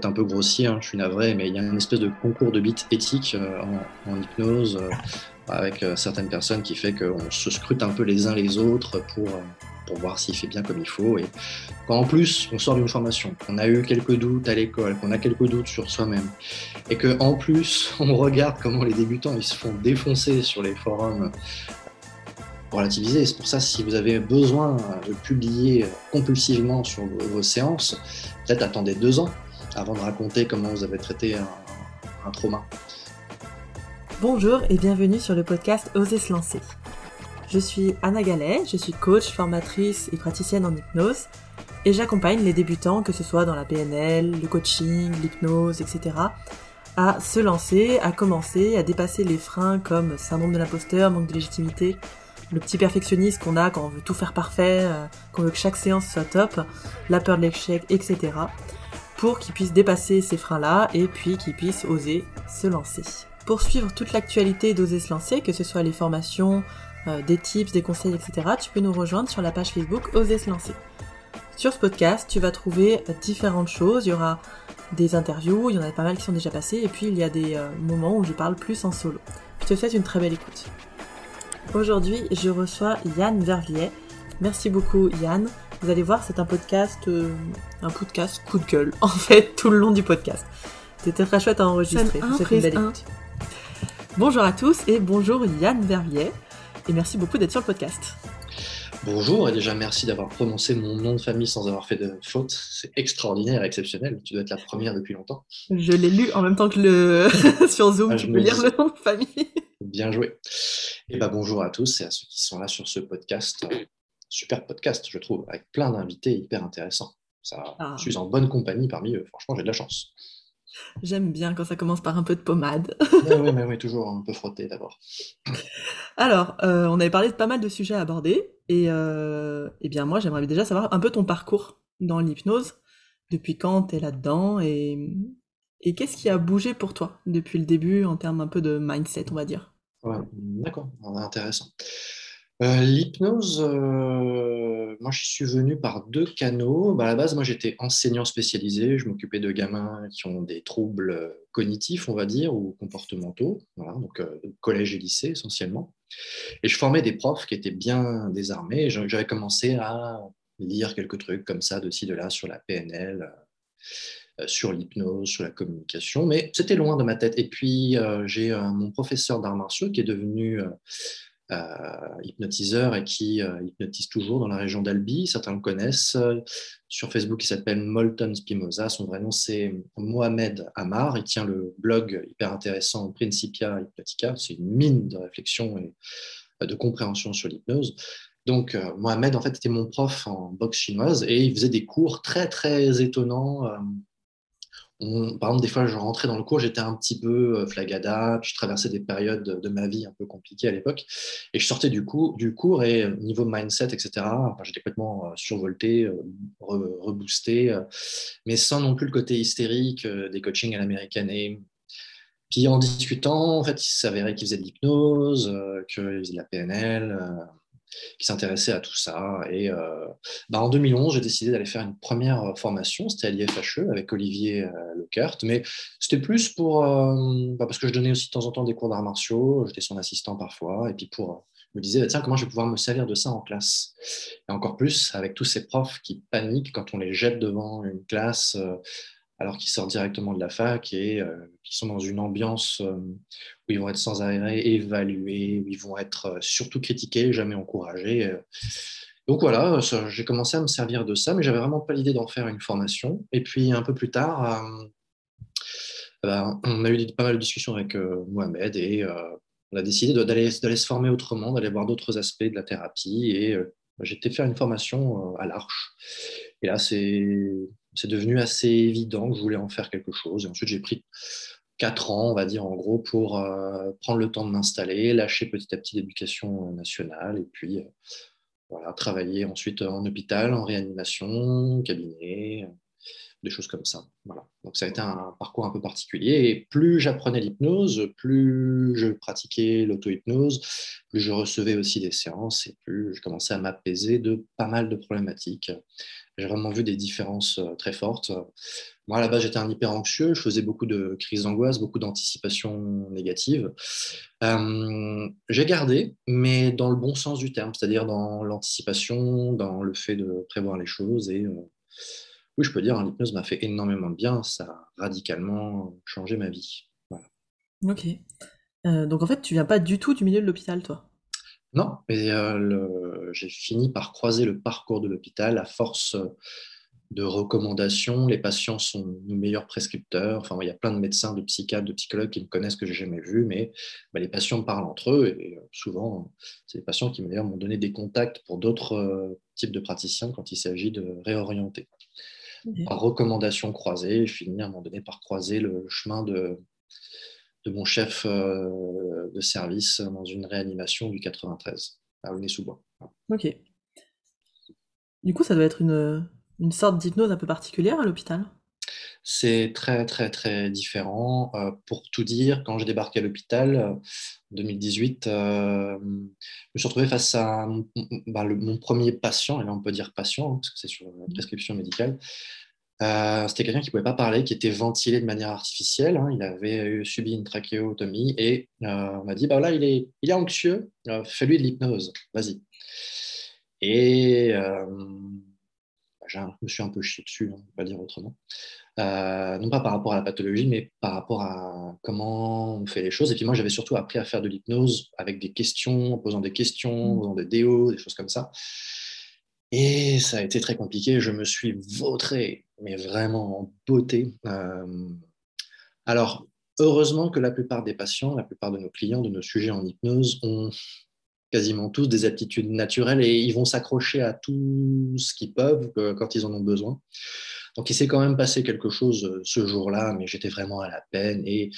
C'est un peu grossier, hein, je suis navré, mais il y a une espèce de concours de bits éthique en hypnose avec certaines personnes qui fait qu'on se scrute un peu les uns les autres pour voir s'il fait bien comme il faut. Et quand en plus on sort d'une formation, qu'on a eu quelques doutes à l'école, qu'on a quelques doutes sur soi-même, et qu'en plus on regarde comment les débutants ils se font défoncer sur les forums relativisés. C'est pour ça, si vous avez besoin de publier compulsivement sur vos séances, peut-être attendez 2 ans avant de raconter comment vous avez traité un trauma. Bonjour et bienvenue sur le podcast Oser se lancer. Je suis Anna Gallet, je suis coach, formatrice et praticienne en hypnose et j'accompagne les débutants, que ce soit dans la PNL, le coaching, l'hypnose, etc., à se lancer, à commencer, à dépasser les freins comme syndrome de l'imposteur, manque de légitimité, le petit perfectionniste qu'on a quand on veut tout faire parfait, qu'on veut que chaque séance soit top, la peur de l'échec, etc., pour qu'ils puissent dépasser ces freins-là et puis qu'ils puissent oser se lancer. Pour suivre toute l'actualité d'Oser se lancer, que ce soit les formations, des tips, des conseils, etc., tu peux nous rejoindre sur la page Facebook Oser se lancer. Sur ce podcast, tu vas trouver différentes choses. Il y aura des interviews, il y en a pas mal qui sont déjà passées, et puis il y a des moments où je parle plus en solo. Je te souhaite une très belle écoute. Aujourd'hui, je reçois Yann Verlier. Merci beaucoup Yann. Vous allez voir, c'est un podcast coup de gueule, en fait, tout le long du podcast. C'était très chouette à enregistrer. C'était une belle écoute. Bonjour à tous et bonjour Yann Verlier. Et merci beaucoup d'être sur le podcast. Bonjour, et déjà merci d'avoir prononcé mon nom de famille sans avoir fait de faute. C'est extraordinaire, exceptionnel. Tu dois être la première depuis longtemps. Je l'ai lu en même temps que sur Zoom. Tu peux lire le nom de famille. Bien joué. Et bonjour à tous et à ceux qui sont là sur ce podcast. Super podcast, je trouve, avec plein d'invités hyper intéressants. Je suis en bonne compagnie parmi eux. Franchement, j'ai de la chance. J'aime bien quand ça commence par un peu de pommade. Oui, toujours un peu frotté d'abord. Alors, on avait parlé de pas mal de sujets à aborder. Et moi, j'aimerais déjà savoir un peu ton parcours dans l'hypnose. Depuis quand tu es là-dedans et qu'est-ce qui a bougé pour toi depuis le début en termes un peu de mindset, on va dire. Ouais, d'accord, intéressant. L'hypnose, moi j'y suis venu par 2 canaux. À la base, moi j'étais enseignant spécialisé, je m'occupais de gamins qui ont des troubles cognitifs, on va dire, ou comportementaux, voilà, donc collège et lycée essentiellement. Et je formais des profs qui étaient bien désarmés, et j'avais commencé à lire quelques trucs comme ça, de ci, de là, sur la PNL, sur l'hypnose, sur la communication, mais c'était loin de ma tête. Et puis j'ai mon professeur d'arts martiaux qui est devenu... hypnotiseur et qui hypnotise toujours dans la région d'Albi, certains le connaissent, sur Facebook il s'appelle Molton Spimosa, son vrai nom c'est Mohamed Amar, il tient le blog hyper intéressant Principia Hypnotica, c'est une mine de réflexion et de compréhension sur l'hypnose. Donc Mohamed en fait était mon prof en boxe chinoise et il faisait des cours très très étonnants. Par exemple, des fois, je rentrais dans le cours, j'étais un petit peu flagada, je traversais des périodes de ma vie un peu compliquées à l'époque, et je sortais du cours et niveau mindset, etc., j'étais complètement survolté, reboosté, mais sans non plus le côté hystérique des coachings à l'américaine. Et puis en discutant, en fait, il s'avérait qu'il faisait de l'hypnose, qu'il faisait de la PNL... qui s'intéressait à tout ça. Et en 2011, j'ai décidé d'aller faire une première formation, c'était à l'IFHE avec Olivier Lockert, mais c'était plus pour... parce que je donnais aussi de temps en temps des cours d'arts martiaux, j'étais son assistant parfois, et puis je me disais, tiens, comment je vais pouvoir me servir de ça en classe ? Et encore plus, avec tous ces profs qui paniquent quand on les jette devant une classe... alors qu'ils sortent directement de la fac et qui sont dans une ambiance où ils vont être sans arrêt évalués, où ils vont être surtout critiqués, jamais encouragés. Donc voilà, j'ai commencé à me servir de ça, mais j'avais vraiment pas l'idée d'en faire une formation. Et puis un peu plus tard, on a eu pas mal de discussions avec Mohamed et on a décidé d'aller se former autrement, d'aller voir d'autres aspects de la thérapie. Et j'étais faire une formation à l'Arche. Et là, c'est devenu assez évident que je voulais en faire quelque chose. Et ensuite, j'ai pris 4 ans, on va dire, en gros, pour prendre le temps de m'installer, lâcher petit à petit l'éducation nationale, et puis travailler ensuite en hôpital, en réanimation, cabinet, des choses comme ça. Voilà. Donc, ça a été un parcours un peu particulier. Et plus j'apprenais l'hypnose, plus je pratiquais l'auto-hypnose, plus je recevais aussi des séances et plus je commençais à m'apaiser de pas mal de problématiques. J'ai vraiment vu des différences très fortes. Moi, à la base, j'étais un hyper anxieux. Je faisais beaucoup de crises d'angoisse, beaucoup d'anticipations négatives. J'ai gardé, mais dans le bon sens du terme, c'est-à-dire dans l'anticipation, dans le fait de prévoir les choses. Et oui, je peux dire, l'hypnose m'a fait énormément de bien. Ça a radicalement changé ma vie. Voilà. Ok. Donc, en fait, tu ne viens pas du tout du milieu de l'hôpital, toi? Non, mais j'ai fini par croiser le parcours de l'hôpital à force de recommandations. Les patients sont nos meilleurs prescripteurs. Enfin, il y a plein de médecins, de psychiatres, de psychologues qui me connaissent, que je n'ai jamais vu, mais les patients me parlent entre eux. Et souvent, c'est des patients qui m'ont donné des contacts pour d'autres types de praticiens quand il s'agit de réorienter. Okay. Par recommandation croisée, je finis à un moment donné par croiser le chemin de mon chef de service dans une réanimation du 93, à Nez-sous-Bois. Ok. Du coup, ça doit être une sorte d'hypnose un peu particulière à l'hôpital? C'est très, très, très différent. Pour tout dire, quand j'ai débarqué à l'hôpital en 2018, je me suis retrouvé face à mon premier patient, et là on peut dire patient, parce que c'est sur la prescription médicale. C'était quelqu'un qui ne pouvait pas parler, qui était ventilé de manière artificielle, hein. Il avait subi une trachéotomie et on m'a dit voilà, il est anxieux, fais-lui de l'hypnose, vas-y. Et je me suis un peu chié dessus, on ne peut pas dire autrement. Non pas par rapport à la pathologie, mais par rapport à comment on fait les choses. Et puis moi, j'avais surtout appris à faire de l'hypnose avec des questions, en posant des questions, en posant des DO, des choses comme ça. Et ça a été très compliqué, je me suis vautré, mais vraiment en beauté. Alors, heureusement que la plupart des patients, la plupart de nos clients, de nos sujets en hypnose, ont quasiment tous des aptitudes naturelles et ils vont s'accrocher à tout ce qu'ils peuvent quand ils en ont besoin. Donc, il s'est quand même passé quelque chose ce jour-là, mais j'étais vraiment à la peine et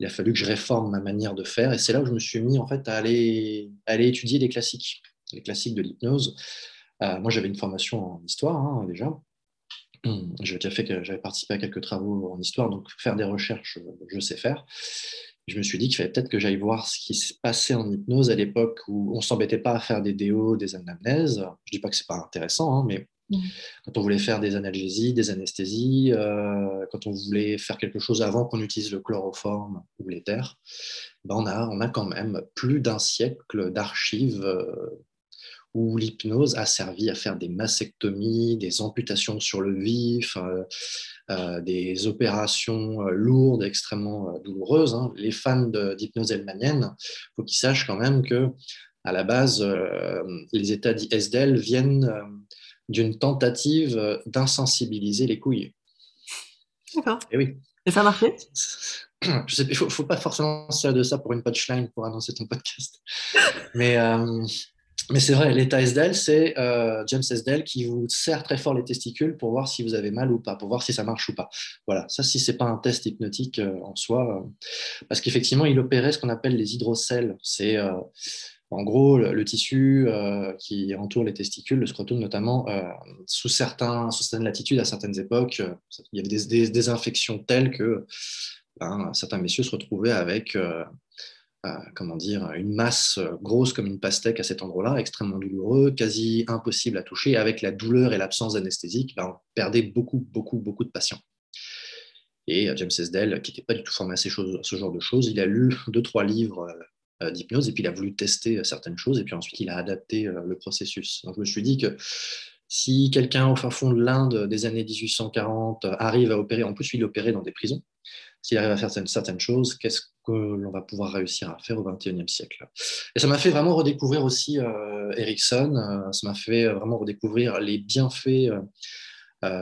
il a fallu que je réforme ma manière de faire. Et c'est là où je me suis mis en fait, à aller étudier les classiques de l'hypnose. Moi, j'avais une formation en histoire, hein, déjà. J'avais participé à quelques travaux en histoire, donc faire des recherches, je sais faire. Je me suis dit qu'il fallait peut-être que j'aille voir ce qui se passait en hypnose à l'époque où on ne s'embêtait pas à faire des DO, des anamnèses. Je ne dis pas que ce n'est pas intéressant, hein, mais quand on voulait faire des analgésies, des anesthésies, quand on voulait faire quelque chose avant qu'on utilise le chloroforme ou l'éther, on a quand même plus d'un siècle d'archives où l'hypnose a servi à faire des mastectomies, des amputations sur le vif, des opérations lourdes, extrêmement douloureuses. Hein. Les fans d'hypnose hellmanienne, il faut qu'ils sachent quand même qu'à la base, les états dits Esdaile viennent d'une tentative d'insensibiliser les couilles. D'accord. Et oui. Et ça a marché ? Je sais, il ne faut pas forcément se servir de ça pour une punchline pour annoncer ton podcast. Mais c'est vrai, l'état Esdaile, c'est James Esdaile qui vous serre très fort les testicules pour voir si vous avez mal ou pas, pour voir si ça marche ou pas. Voilà, ça, si ce n'est pas un test hypnotique en soi, parce qu'effectivement, il opérait ce qu'on appelle les hydrocèles. C'est en gros le tissu qui entoure les testicules, le scrotum notamment, sous certaines latitudes, à certaines époques, il y avait des infections telles que certains messieurs se retrouvaient avec... comment dire, une masse grosse comme une pastèque à cet endroit-là, extrêmement douloureux, quasi impossible à toucher. Avec la douleur et l'absence d'anesthésique, on perdait beaucoup, beaucoup, beaucoup de patients. Et James Esdaile, qui n'était pas du tout formé à ce genre de choses, il a lu 2-3 livres d'hypnose et puis il a voulu tester certaines choses et puis ensuite il a adapté le processus. Donc je me suis dit que si quelqu'un au fin fond de l'Inde des années 1840 arrive à opérer, en plus il opérait dans des prisons, s'il arrive à faire certaines choses, qu'est-ce que l'on va pouvoir réussir à faire au XXIe siècle? Et ça m'a fait vraiment redécouvrir aussi Erickson, ça m'a fait vraiment redécouvrir les bienfaits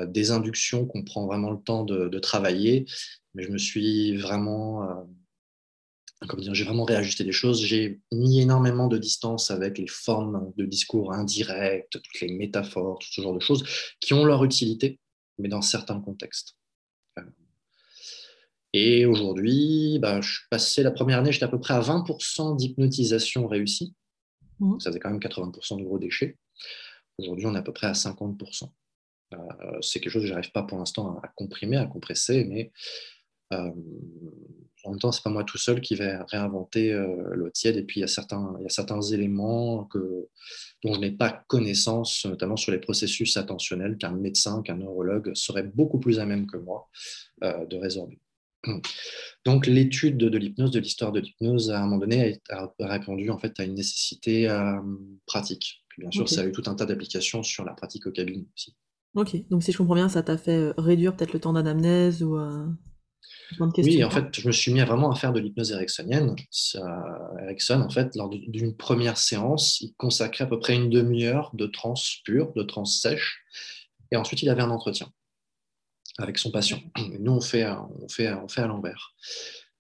des inductions qu'on prend vraiment le temps de travailler. Mais je me suis vraiment, j'ai vraiment réajusté des choses, j'ai mis énormément de distance avec les formes de discours indirects, toutes les métaphores, tout ce genre de choses qui ont leur utilité, mais dans certains contextes. Et aujourd'hui, je suis passé la première année, j'étais à peu près à 20% d'hypnotisation réussie. Ça faisait quand même 80% de gros déchets. Aujourd'hui, on est à peu près à 50%. C'est quelque chose que je n'arrive pas pour l'instant à comprimer, à compresser, mais en même temps, ce n'est pas moi tout seul qui vais réinventer l'eau tiède. Et puis, il y a certains éléments dont je n'ai pas connaissance, notamment sur les processus attentionnels, qu'un médecin, qu'un neurologue serait beaucoup plus à même que moi de résorber. Donc, l'étude de l'hypnose, de l'histoire de l'hypnose, à un moment donné, a répondu en fait, à une nécessité pratique. Puis, bien sûr, okay. Ça a eu tout un tas d'applications sur la pratique au cabinet aussi. Ok, donc si je comprends bien, ça t'a fait réduire peut-être le temps d'anamnèse ou plein de questions. Oui, en fait, je me suis mis vraiment à faire de l'hypnose ericksonienne. Erickson, en fait, lors d'une première séance, il consacrait à peu près une demi-heure de transe pure, de transe sèche, et ensuite il avait un entretien avec son patient. Et nous, on fait à l'envers.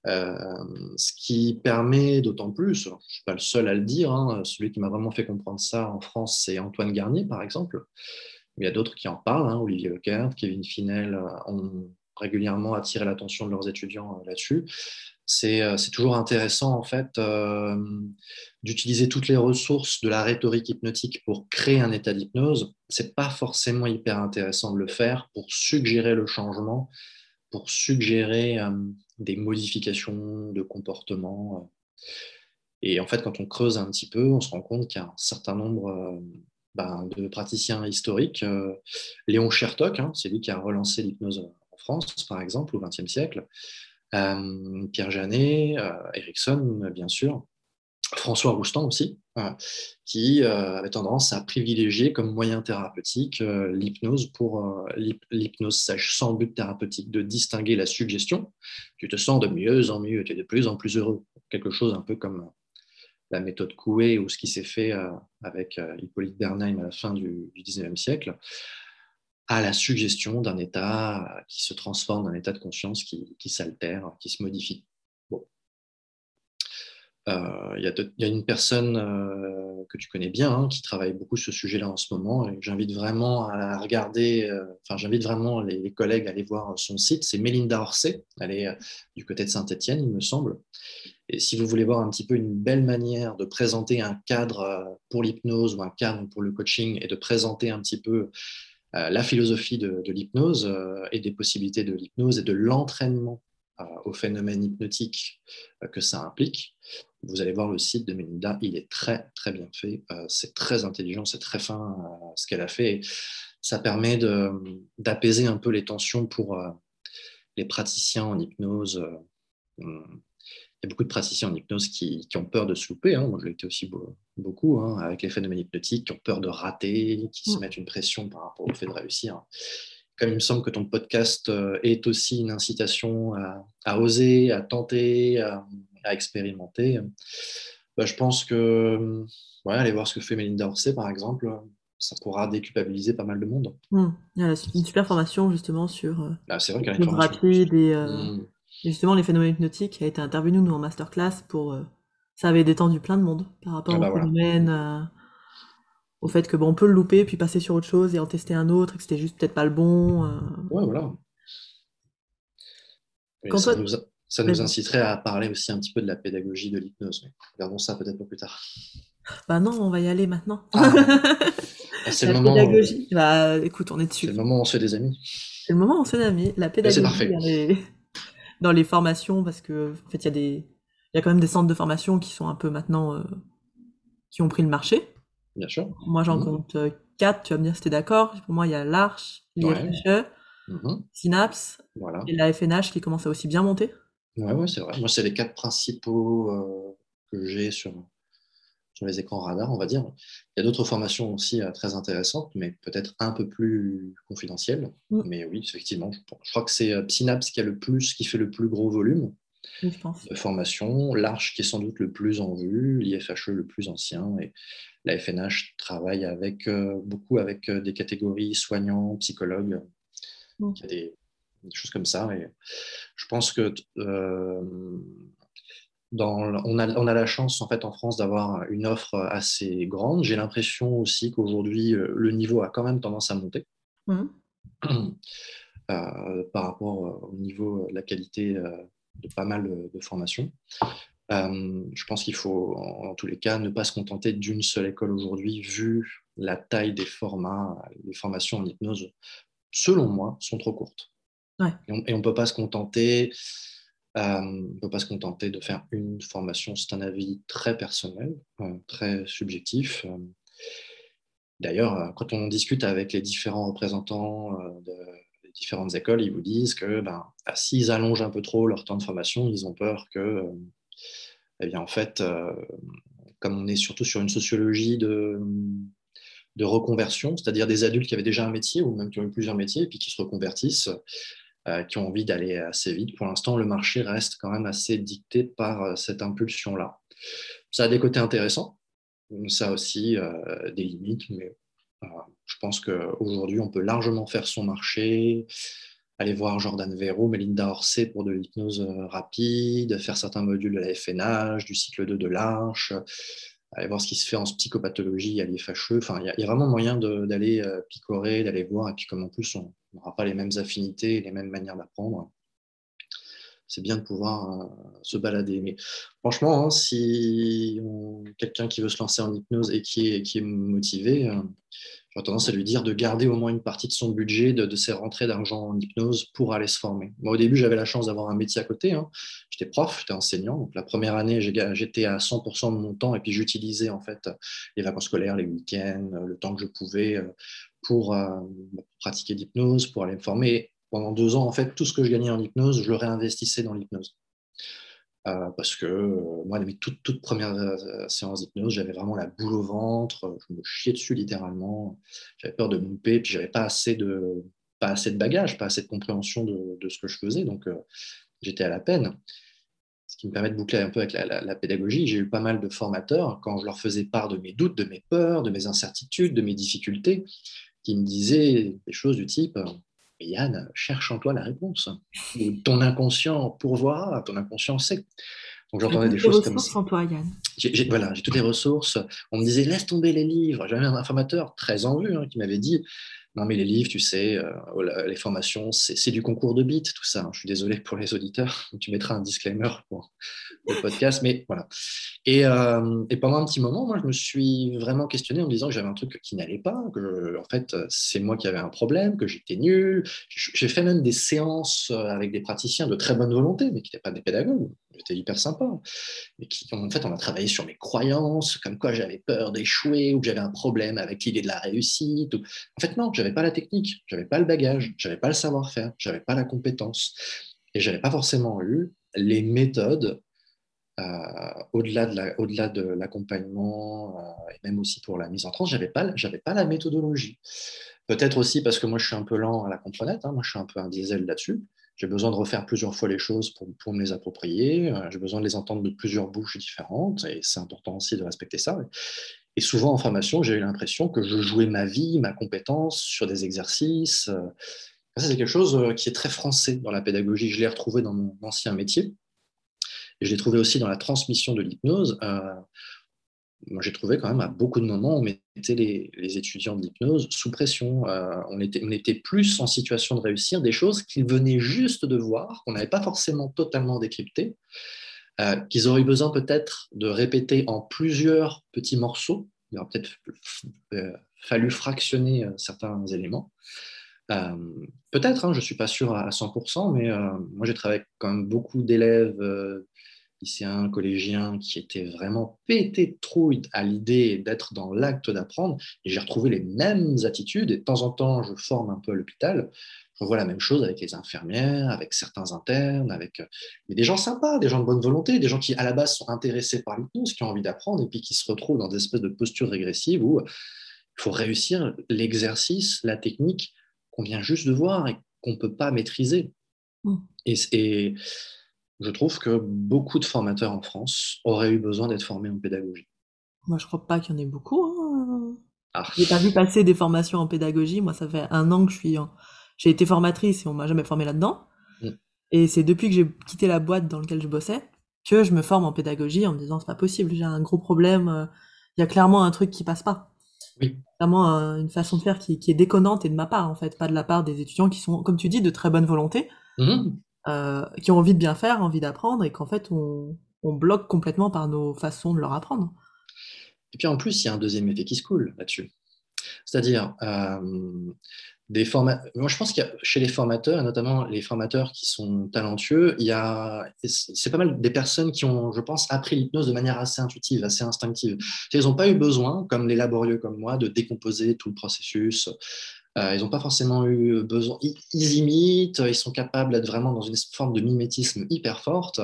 Ce qui permet d'autant plus, je ne suis pas le seul à le dire, hein, celui qui m'a vraiment fait comprendre ça en France, c'est Antoine Garnier, par exemple. Il y a d'autres qui en parlent, hein, Olivier Lockert, Kevin Finel, ont régulièrement attiré l'attention de leurs étudiants là-dessus. C'est toujours intéressant en fait, d'utiliser toutes les ressources de la rhétorique hypnotique pour créer un état d'hypnose. Ce n'est pas forcément hyper intéressant de le faire pour suggérer le changement, pour suggérer des modifications de comportement. Et en fait, quand on creuse un petit peu, on se rend compte qu'il y a un certain nombre... de praticiens historiques. Léon Chertok, hein, c'est lui qui a relancé l'hypnose en France, par exemple, au XXe siècle. Pierre Janet, Erickson, bien sûr. François Roustang aussi, qui avait tendance à privilégier comme moyen thérapeutique l'hypnose pour l'hypnose sèche sans but thérapeutique, de distinguer la suggestion. Tu te sens de mieux en mieux, tu es de plus en plus heureux. Quelque chose un peu comme... la méthode Coué ou ce qui s'est fait avec Hippolyte Bernheim à la fin du XIXe siècle, à la suggestion d'un état qui se transforme, d'un état de conscience qui s'altère, qui se modifie. Bon. Il y a une personne que tu connais bien, hein, qui travaille beaucoup ce sujet-là en ce moment, et j'invite vraiment à regarder, j'invite vraiment les collègues à aller voir son site, c'est Mélinda Orsay, elle est du côté de Saint-Étienne, il me semble. Et si vous voulez voir un petit peu une belle manière de présenter un cadre pour l'hypnose ou un cadre pour le coaching et de présenter un petit peu la philosophie de l'hypnose et des possibilités de l'hypnose et de l'entraînement au phénomène hypnotique que ça implique, vous allez voir le site de Mélinda, il est très très bien fait, c'est très intelligent, c'est très fin ce qu'elle a fait, et ça permet d'apaiser un peu les tensions pour les praticiens en hypnose. Il y a beaucoup de praticiens en hypnose qui ont peur de se louper, hein. Moi, je l'ai été aussi beaucoup, hein, avec les phénomènes hypnotiques, qui ont peur de rater, qui se mettent une pression par rapport au fait de réussir. Comme il me semble que ton podcast est aussi une incitation à oser, à tenter, à expérimenter, je pense que aller voir ce que fait Mélinda Orsay, par exemple, ça pourra déculpabiliser pas mal de monde. Elle a une super formation, justement, sur rapide et... Et justement, les phénomènes hypnotiques a été intervenu, nous, en masterclass, pour... ça avait détendu plein de monde par rapport au phénomène, au fait que on peut le louper, puis passer sur autre chose et en tester un autre, et que c'était juste peut-être pas le bon. Ouais, voilà. Ça nous inciterait à parler aussi un petit peu de la pédagogie de l'hypnose. Mais regardons ça peut-être pour plus tard. Bah non, on va y aller maintenant. C'est le moment. Bah écoute, on est dessus. C'est le moment où on se fait des amis. C'est le moment où on se fait des amis. La pédagogie. Bah, c'est parfait. Dans les formations, parce que en fait, il y a quand même des centres de formation qui sont un peu maintenant qui ont pris le marché. Bien sûr. Moi, j'en compte 4. Tu vas me dire si t'es d'accord. Pour moi, il y a l'Arche, l'IFHE, Synapse, voilà. Et la FNH qui commence à aussi bien monter. Ouais, c'est vrai. Moi, c'est les 4 principaux que j'ai sur les écrans radars, on va dire. Il y a d'autres formations aussi très intéressantes, mais peut-être un peu plus confidentielles. Mais oui, effectivement, je crois que c'est Synapse qui fait le plus gros volume de formation, l'Arche qui est sans doute le plus en vue, l'IFHE le plus ancien, et la FNH travaille beaucoup avec des catégories soignants, psychologues, il y a des choses comme ça. Et je pense que... on a la chance en fait en France d'avoir une offre assez grande. J'ai l'impression aussi qu'aujourd'hui le niveau a quand même tendance à monter par rapport au niveau de la qualité de pas mal de formations. Je pense qu'il faut, en tous les cas, ne pas se contenter d'une seule école aujourd'hui, vu la taille des formats. Les formations en hypnose, selon moi, sont trop courtes. Ouais. Et on ne peut pas se contenter... on peut pas se contenter de faire une formation, c'est un avis très personnel, très subjectif. D'ailleurs, quand on discute avec les différents représentants des différentes écoles, ils vous disent que s'ils allongent un peu trop leur temps de formation, ils ont peur que, comme on est surtout sur une sociologie de reconversion, c'est-à-dire des adultes qui avaient déjà un métier ou même qui ont eu plusieurs métiers et puis qui se reconvertissent, qui ont envie d'aller assez vite. Pour l'instant, le marché reste quand même assez dicté par cette impulsion-là. Ça a des côtés intéressants, ça a aussi des limites, mais je pense qu'aujourd'hui, on peut largement faire son marché, aller voir Jordan Vero, Mélinda Orsay pour de l'hypnose rapide, faire certains modules de la FNH, du cycle 2 de l'Arche, aller voir ce qui se fait en psychopathologie à l'IFHE. Enfin, il y a vraiment moyen d'aller picorer, d'aller voir, et puis comme en plus, on n'aura pas les mêmes affinités, les mêmes manières d'apprendre. C'est bien de pouvoir se balader. Mais franchement, hein, si quelqu'un qui veut se lancer en hypnose et qui est motivé, j'ai tendance à lui dire de garder au moins une partie de son budget, de ses rentrées d'argent en hypnose pour aller se former. Moi, au début, j'avais la chance d'avoir un métier à côté. Hein. J'étais prof, j'étais enseignant. Donc, la première année, j'étais à 100% de mon temps et puis j'utilisais en fait les vacances scolaires, les week-ends, le temps que je pouvais pour pratiquer l'hypnose, pour aller me former. Pendant 2 ans, en fait, tout ce que je gagnais en hypnose, je le réinvestissais dans l'hypnose. Parce que moi, mes toutes premières séances d'hypnose, j'avais vraiment la boule au ventre, je me chiais dessus littéralement, j'avais peur de me louper, puis je n'avais pas assez de bagages, pas assez de compréhension de ce que je faisais, donc j'étais à la peine. Ce qui me permet de boucler un peu avec la pédagogie, j'ai eu pas mal de formateurs, quand je leur faisais part de mes doutes, de mes peurs, de mes incertitudes, de mes difficultés, qui me disaient des choses du type... Mais Yann, cherche en toi la réponse. Ton inconscient pourvoit, ton inconscient sait. Donc j'entendais des choses comme ça. J'ai toutes les ressources en toi, Yann. J'ai toutes les ressources. On me disait, laisse tomber les livres. J'avais un formateur très en vue qui m'avait dit, non mais les livres, tu sais, les formations, c'est du concours de bits, tout ça. Je suis désolé pour les auditeurs. Tu mettras un disclaimer pour le podcast, mais voilà. Et pendant un petit moment, moi, je me suis vraiment questionné en me disant que j'avais un truc qui n'allait pas, en fait, c'est moi qui avais un problème, que j'étais nul. J'ai fait même des séances avec des praticiens de très bonne volonté, mais qui n'étaient pas des pédagogues. J'étais hyper sympa. Mais en fait, on a travaillé sur mes croyances, comme quoi j'avais peur d'échouer ou que j'avais un problème avec l'idée de la réussite. Ou... En fait, non, j'avais pas la technique, j'avais pas le bagage, j'avais pas le savoir-faire, j'avais pas la compétence et j'avais pas forcément eu les méthodes au-delà de l'accompagnement et même aussi pour la mise en transe, j'avais pas la méthodologie. Peut-être aussi parce que moi je suis un peu lent à la comprenette, hein, moi je suis un peu un diesel là-dessus. J'ai besoin de refaire plusieurs fois les choses pour me les approprier, j'ai besoin de les entendre de plusieurs bouches différentes et c'est important aussi de respecter ça. Et souvent, en formation, j'ai eu l'impression que je jouais ma vie, ma compétence sur des exercices. Ça, c'est quelque chose qui est très français dans la pédagogie. Je l'ai retrouvé dans mon ancien métier. Et je l'ai trouvé aussi dans la transmission de l'hypnose. Moi, j'ai trouvé quand même à beaucoup de moments, on mettait les étudiants de l'hypnose sous pression. On était plus en situation de réussir des choses qu'ils venaient juste de voir, qu'on n'avait pas forcément totalement décryptées. Qu'ils auraient besoin peut-être de répéter en plusieurs petits morceaux. Il aurait peut-être fallu fractionner certains éléments. Peut-être, je ne suis pas sûr à 100%, mais moi j'ai travaillé avec quand même beaucoup d'élèves, lycéens, collégiens, qui étaient vraiment pétés de trouille à l'idée d'être dans l'acte d'apprendre. Et j'ai retrouvé les mêmes attitudes. Et de temps en temps, je forme un peu à l'hôpital. Je vois la même chose avec les infirmières, avec certains internes, mais des gens sympas, des gens de bonne volonté, des gens qui, à la base, sont intéressés par l'hypnose, qui ont envie d'apprendre et puis qui se retrouvent dans des espèces de postures régressives où il faut réussir l'exercice, la technique qu'on vient juste de voir et qu'on ne peut pas maîtriser. Et je trouve que beaucoup de formateurs en France auraient eu besoin d'être formés en pédagogie. Moi, je ne crois pas qu'il y en ait beaucoup. Hein. Ah. J'ai pas vu passer des formations en pédagogie. Moi, ça fait 1 an que je suis en... J'ai été formatrice et on m'a jamais formée là-dedans. Mmh. Et c'est depuis que j'ai quitté la boîte dans laquelle je bossais que je me forme en pédagogie en me disant c'est pas possible, j'ai un gros problème, il y a clairement un truc qui passe pas. Oui. Clairement une façon de faire qui est déconnante et de ma part en fait, pas de la part des étudiants qui sont, comme tu dis, de très bonne volonté, qui ont envie de bien faire, envie d'apprendre et qu'en fait on on bloque complètement par nos façons de leur apprendre. Et puis en plus, il y a un deuxième effet qui se coule là-dessus. C'est-à-dire, moi, je pense qu'il y a chez les formateurs, notamment les formateurs qui sont talentueux, c'est pas mal des personnes qui ont, je pense, appris l'hypnose de manière assez intuitive, assez instinctive. Ils n'ont pas eu besoin, comme les laborieux comme moi, de décomposer tout le processus. Ils n'ont pas forcément eu besoin. Ils imitent, ils sont capables d'être vraiment dans une forme de mimétisme hyper forte.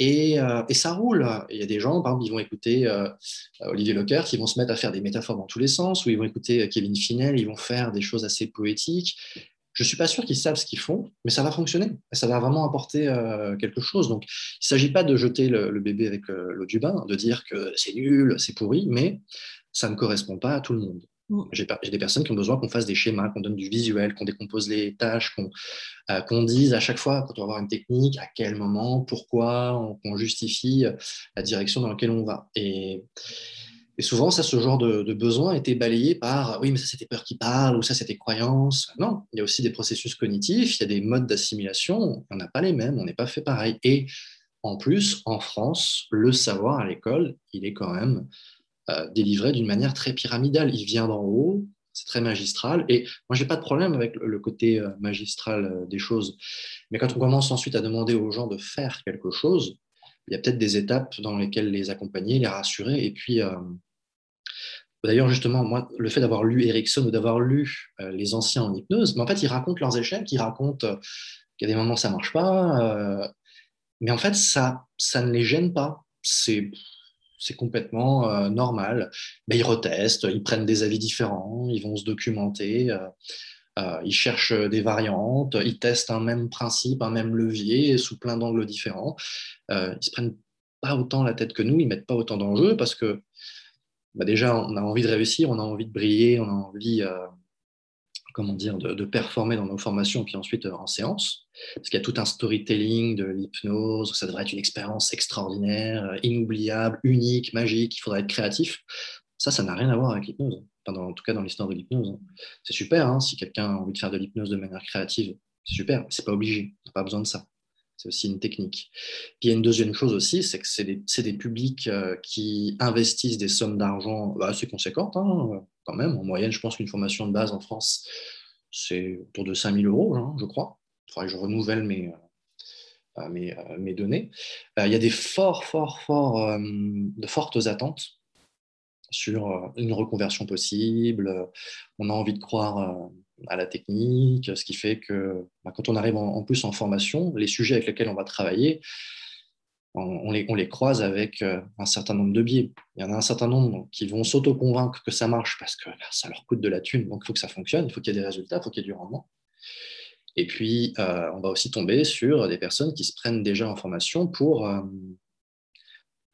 Et ça roule. Il y a des gens, par exemple, ils vont écouter Olivier Lockert, ils vont se mettre à faire des métaphores dans tous les sens, ou ils vont écouter Kevin Finel, ils vont faire des choses assez poétiques. Je ne suis pas sûr qu'ils savent ce qu'ils font, mais ça va fonctionner. Ça va vraiment apporter quelque chose. Donc, il ne s'agit pas de jeter le bébé avec l'eau du bain, de dire que c'est nul, c'est pourri, mais ça ne correspond pas à tout le monde. J'ai des personnes qui ont besoin qu'on fasse des schémas, qu'on donne du visuel, qu'on décompose les tâches, qu'on dise à chaque fois, quand on va avoir une technique, à quel moment, pourquoi, qu'on justifie la direction dans laquelle on va. Et souvent, ça, ce genre de besoin était balayé par « oui, mais ça, c'était peur qui parle » ou « ça, c'était croyance ». Non, il y a aussi des processus cognitifs, il y a des modes d'assimilation, on n'a pas les mêmes, on n'est pas fait pareil. Et en plus, en France, le savoir à l'école, il est quand même... délivré d'une manière très pyramidale. Il vient d'en haut, c'est très magistral. Et moi, je n'ai pas de problème avec le côté magistral des choses. Mais quand on commence ensuite à demander aux gens de faire quelque chose, il y a peut-être des étapes dans lesquelles les accompagner, les rassurer. Et puis, d'ailleurs, justement, moi, le fait d'avoir lu Erickson ou d'avoir lu les anciens en hypnose, mais en fait, ils racontent leurs échecs, ils racontent qu'il y a des moments où ça ne marche pas. Mais en fait, ça ne les gêne pas. C'est complètement normal. Ben, ils retestent, ils prennent des avis différents, ils vont se documenter, ils cherchent des variantes, ils testent un même principe, un même levier sous plein d'angles différents. Ils ne se prennent pas autant la tête que nous, ils ne mettent pas autant d'enjeux parce que ben déjà, on a envie de réussir, on a envie de briller, on a envie de performer dans nos formations puis ensuite en séance. Parce qu'il y a tout un storytelling de l'hypnose, ça devrait être une expérience extraordinaire, inoubliable, unique, magique, il faudrait être créatif. Ça n'a rien à voir avec l'hypnose, enfin, en tout cas dans l'histoire de l'hypnose. C'est super, si quelqu'un a envie de faire de l'hypnose de manière créative, c'est super, mais c'est pas obligé, on n'a pas besoin de ça. C'est aussi une technique. Puis il y a une deuxième chose aussi, c'est que c'est des publics qui investissent des sommes d'argent assez conséquentes, quand même. En moyenne, je pense qu'une formation de base en France, c'est autour de 5 000 euros, je crois. Il faudrait que je renouvelle mes données. Il y a des de fortes attentes sur une reconversion possible. On a envie de croire à la technique, ce qui fait que quand on arrive en plus en formation, les sujets avec lesquels on va travailler, on les croise avec un certain nombre de biais. Il y en a un certain nombre qui vont s'auto-convaincre que ça marche parce que ça leur coûte de la thune, donc il faut que ça fonctionne, il faut qu'il y ait des résultats, il faut qu'il y ait du rendement. Et puis, on va aussi tomber sur des personnes qui se prennent déjà en formation pour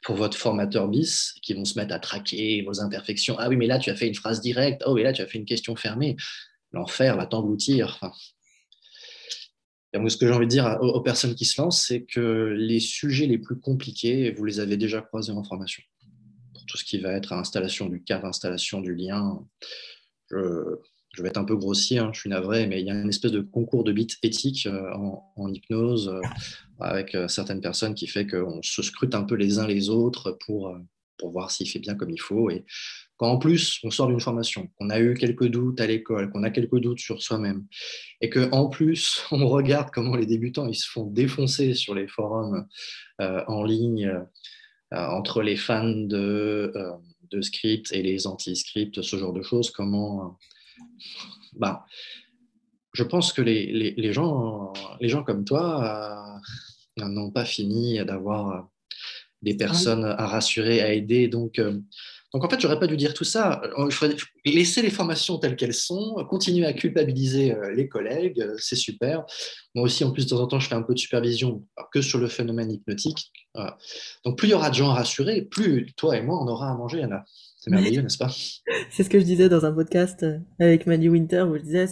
votre formateur bis, qui vont se mettre à traquer vos imperfections. « Ah oui, mais là, tu as fait une phrase directe. Oh, mais là, tu as fait une question fermée. » L'enfer va t'engloutir. Enfin, ce que j'ai envie de dire aux personnes qui se lancent, c'est que les sujets les plus compliqués, vous les avez déjà croisés en formation. Pour tout ce qui va être installation du cadre, installation du lien, je vais être un peu grossier, je suis navré, mais il y a une espèce de concours de bits éthique en hypnose avec certaines personnes qui fait qu'on se scrute un peu les uns les autres pour voir s'il fait bien comme il faut. Et quand en plus, on sort d'une formation, qu'on a eu quelques doutes à l'école, qu'on a quelques doutes sur soi-même, et qu'en plus, on regarde comment les débutants ils se font défoncer sur les forums en ligne entre les fans de script et les anti-script, ce genre de choses, comment... je pense que les gens comme toi n'ont pas fini d'avoir des personnes à rassurer, à aider. Donc en fait, j'aurais pas dû dire tout ça. Il faudrait laisser les formations telles qu'elles sont, continuer à culpabiliser les collègues, c'est super. Moi aussi, en plus, de temps en temps, je fais un peu de supervision que sur le phénomène hypnotique. Donc plus il y aura de gens à rassurer, plus toi et moi, on aura à manger, Anna. C'est merveilleux, n'est-ce pas? C'est ce que je disais dans un podcast avec Manu Winter, où je disais,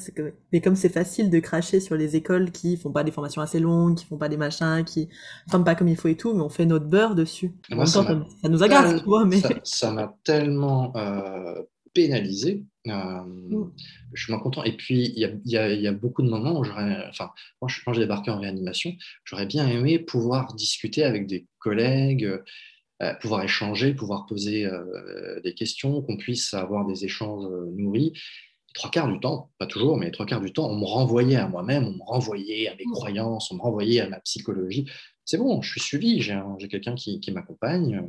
mais comme c'est facile de cracher sur les écoles qui font pas des formations assez longues, qui font pas des machins, qui forment pas comme il faut et tout, mais on fait notre beurre dessus. Moi, en même temps, ça nous agace, tu vois. Ça m'a tellement pénalisé Je suis moins content. Et puis, il y a beaucoup de moments où j'aurais... Enfin, quand j'ai débarqué en réanimation, j'aurais bien aimé pouvoir discuter avec des collègues, pouvoir échanger, pouvoir poser des questions, qu'on puisse avoir des échanges nourris. Trois quarts du temps, pas toujours, mais trois quarts du temps, on me renvoyait à moi-même, on me renvoyait à mes croyances, on me renvoyait à ma psychologie. C'est bon, je suis suivi, j'ai quelqu'un qui m'accompagne,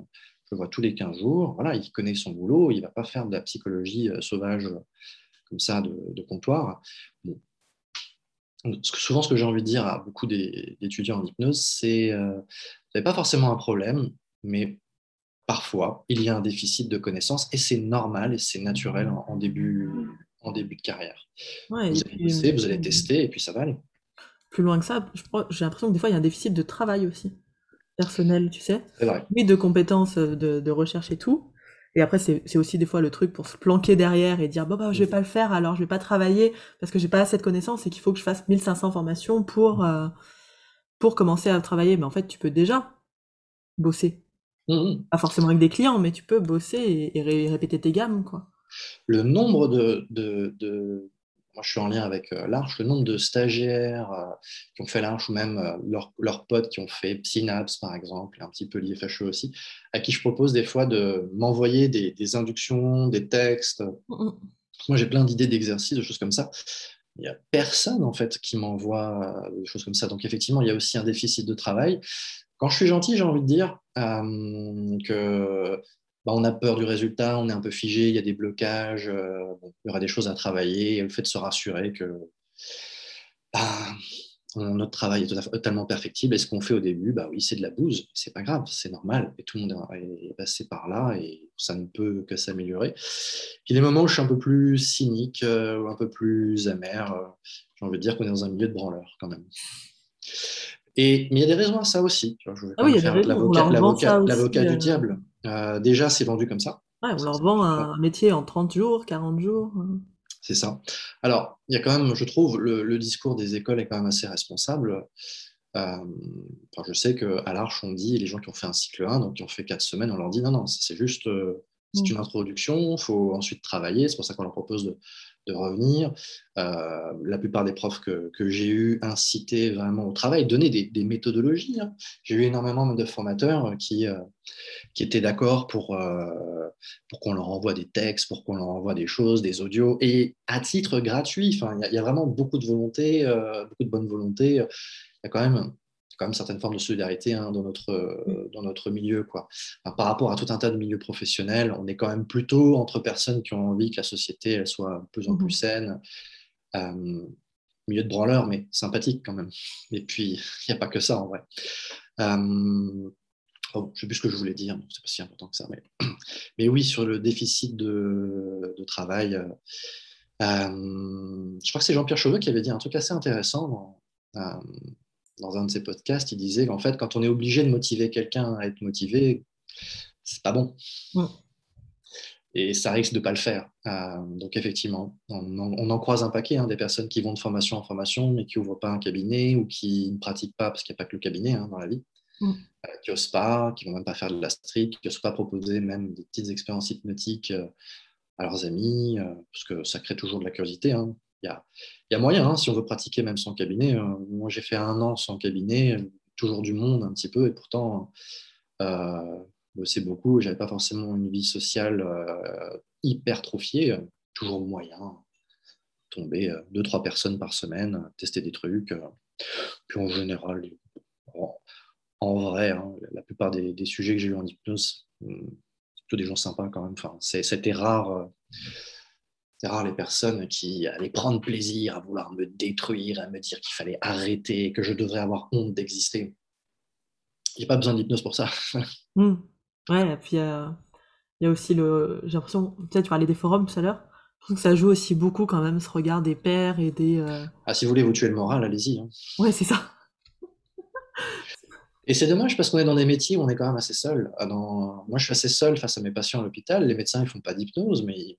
je le vois tous les 15 jours, voilà, il connaît son boulot, il ne va pas faire de la psychologie sauvage comme ça de comptoir. Bon. Souvent, ce que j'ai envie de dire à beaucoup d'étudiants en hypnose, c'est vous n'avez pas forcément un problème, mais parfois, il y a un déficit de connaissances et c'est normal et c'est naturel en début de carrière. Ouais, vous allez tester, et puis ça va aller. Plus loin que ça, j'ai l'impression que des fois, il y a un déficit de travail aussi, personnel, tu sais. C'est vrai. Oui, de compétences, de recherche et tout. Et après, c'est aussi des fois le truc pour se planquer derrière et dire, je vais pas le faire, alors je vais pas travailler parce que j'ai pas assez de connaissances et qu'il faut que je fasse 1500 formations pour commencer à travailler. Mais en fait, tu peux déjà bosser. Pas forcément avec des clients, mais tu peux bosser et répéter tes gammes, quoi. Le nombre de moi je suis en lien avec l'Arche, le nombre de stagiaires qui ont fait l'Arche, ou même leurs potes qui ont fait Synapse par exemple, un petit peu l'IFHE aussi, à qui je propose des fois de m'envoyer des inductions, des textes. Moi j'ai plein d'idées d'exercices, de choses comme ça. Il n'y a personne en fait qui m'envoie des choses comme ça. Donc effectivement il y a aussi un déficit de travail. Quand je suis gentil, j'ai envie de dire que on a peur du résultat, on est un peu figé, il y a des blocages, il y aura des choses à travailler, et le fait de se rassurer que notre travail est totalement perfectible, et ce qu'on fait au début, oui, c'est de la bouse, c'est pas grave, c'est normal, et tout le monde est passé par là, et ça ne peut que s'améliorer. Puis des moments où je suis un peu plus cynique, ou un peu plus amer, j'ai envie de dire qu'on est dans un milieu de branleurs, quand même. Mais il y a des raisons à ça aussi. Je vais faire l'avocat du diable. Déjà, c'est vendu comme ça. Ouais, on leur vend un métier en 30 jours, 40 jours. C'est ça. Alors, il y a quand même, je trouve, le discours des écoles est quand même assez responsable. Je sais qu'à l'Arche, on dit, les gens qui ont fait un cycle 1, donc qui ont fait 4 semaines, on leur dit, non, c'est juste une introduction, il faut ensuite travailler. C'est pour ça qu'on leur propose de revenir. La plupart des profs que j'ai eu incitaient vraiment au travail, donnaient des méthodologies. Hein. J'ai eu énormément de formateurs qui étaient d'accord pour qu'on leur envoie des textes, pour qu'on leur envoie des choses, des audios, et à titre gratuit. Il y a vraiment beaucoup de volonté, beaucoup de bonne volonté. Il y a quand même certaines formes de solidarité dans notre milieu, quoi. Par rapport à tout un tas de milieux professionnels, on est quand même plutôt entre personnes qui ont envie que la société elle soit de plus en plus saine, milieu de branleurs, mais sympathique quand même. Et puis, il n'y a pas que ça en vrai. Je ne sais plus ce que je voulais dire, c'est pas si important que ça. Mais oui, sur le déficit de travail, je crois que c'est Jean-Pierre Chauvet qui avait dit un truc assez intéressant dans un de ses podcasts, il disait qu'en fait, quand on est obligé de motiver quelqu'un à être motivé, c'est pas bon. Ouais. Et ça risque de pas le faire. Donc effectivement, on en croise un paquet, des personnes qui vont de formation en formation, mais qui n'ouvrent pas un cabinet ou qui ne pratiquent pas, parce qu'il n'y a pas que le cabinet dans la vie, qui n'osent pas, qui ne vont même pas faire de la street, qui n'osent pas proposer même des petites expériences hypnotiques à leurs amis, parce que ça crée toujours de la curiosité. Il y a moyen, si on veut pratiquer même sans cabinet. Moi, j'ai fait 1 an sans cabinet, toujours du monde un petit peu, et pourtant, c'est beaucoup. Je n'avais pas forcément une vie sociale hypertrophiée, toujours moyen. Tomber 2-3 personnes par semaine, tester des trucs. Puis en général, en vrai, la plupart des sujets que j'ai eu en hypnose, c'est plutôt des gens sympas quand même. Enfin, c'était rare. C'est rare les personnes qui allaient prendre plaisir à vouloir me détruire, à me dire qu'il fallait arrêter, que je devrais avoir honte d'exister. J'ai pas besoin d'hypnose pour ça. Ouais, et puis il y a aussi j'ai l'impression, peut-être tu parlais des forums tout à l'heure, je trouve que ça joue aussi beaucoup quand même, ce regard des pairs et des... si vous voulez vous tuer le moral, allez-y. Ouais, c'est ça. Et c'est dommage parce qu'on est dans des métiers où on est quand même assez seul. Moi, je suis assez seul face à mes patients à l'hôpital. Les médecins, ils font pas d'hypnose, mais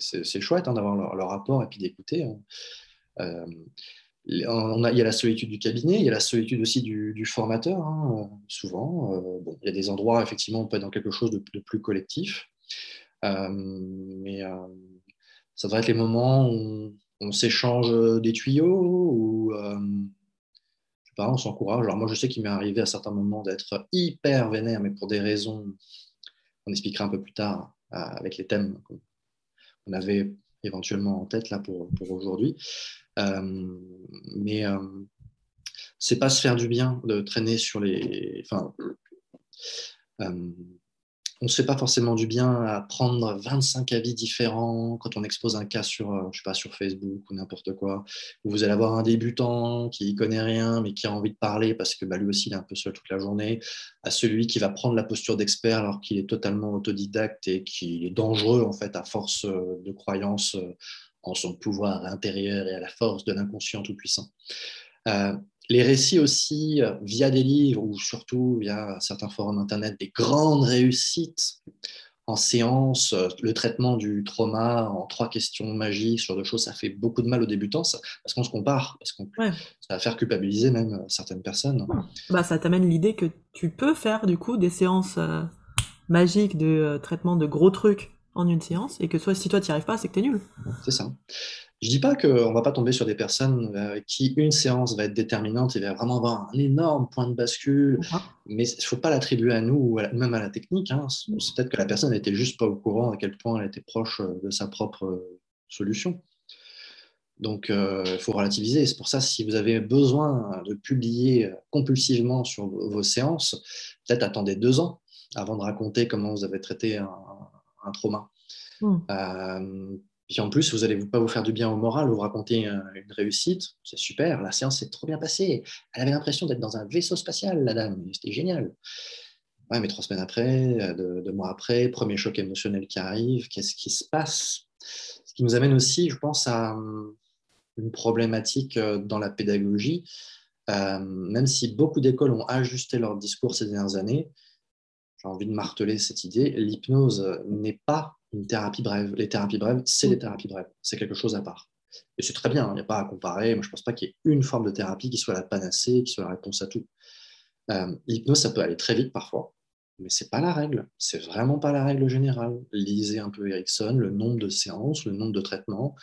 c'est chouette d'avoir leur rapport et puis d'écouter. Il y a la solitude du cabinet, il y a la solitude aussi du formateur, souvent. Il y a des endroits, effectivement, on peut être dans quelque chose de plus collectif. Mais ça devrait être les moments où on s'échange des tuyaux, ou je sais pas, on s'encourage. Alors moi, je sais qu'il m'est arrivé à certains moments d'être hyper vénère, mais pour des raisons qu'on expliquera un peu plus tard avec les thèmes qu'on avait éventuellement en tête là pour aujourd'hui. Mais c'est pas se faire du bien de traîner sur les... Enfin, on ne se fait pas forcément du bien à prendre 25 avis différents quand on expose un cas sur, je sais pas, sur Facebook ou n'importe quoi, où vous allez avoir un débutant qui ne connaît rien mais qui a envie de parler parce que bah, lui aussi il est un peu seul toute la journée, à celui qui va prendre la posture d'expert alors qu'il est totalement autodidacte et qu'il est dangereux en fait à force de croyance en son pouvoir intérieur et à la force de l'inconscient tout-puissant. Les récits aussi, via des livres ou surtout via certains forums internet, des grandes réussites en séance, le traitement du trauma en 3 questions magiques, ce genre de choses, ça fait beaucoup de mal aux débutants, ça, parce qu'on se compare, parce qu'on ça va faire culpabiliser même certaines personnes. Bah, ça t'amène l'idée que tu peux faire du coup des séances magiques de traitement de gros trucs en une séance, et que soit, si toi t'y arrives pas, c'est que t'es nul. C'est ça. Je ne dis pas qu'on ne va pas tomber sur des personnes avec qui une séance va être déterminante et va vraiment avoir un énorme point de bascule, mais il ne faut pas l'attribuer à nous ou même à la technique. Hein. C'est peut-être que la personne n'était juste pas au courant à quel point elle était proche de sa propre solution. Donc, il faut relativiser. C'est pour ça, si vous avez besoin de publier compulsivement sur vos séances, peut-être attendez 2 ans avant de raconter comment vous avez traité un trauma. Puis en plus, vous n'allez pas vous faire du bien au moral, vous racontez une réussite, c'est super, la séance s'est trop bien passée, elle avait l'impression d'être dans un vaisseau spatial, la dame, c'était génial. Ouais, mais 3 semaines après, 2 mois après, premier choc émotionnel qui arrive, qu'est-ce qui se passe? Ce qui nous amène aussi, je pense, à une problématique dans la pédagogie, même si beaucoup d'écoles ont ajusté leur discours ces dernières années, j'ai envie de marteler cette idée, l'hypnose n'est pas une thérapie brève. Les thérapies brèves, c'est des thérapies brèves. C'est quelque chose à part. Et c'est très bien, il n'y a pas à comparer. Moi, je ne pense pas qu'il y ait une forme de thérapie qui soit la panacée, qui soit la réponse à tout. L'hypnose, ça peut aller très vite parfois, mais ce n'est pas la règle. Ce n'est vraiment pas la règle générale. Lisez un peu Erickson, le nombre de séances, le nombre de traitements,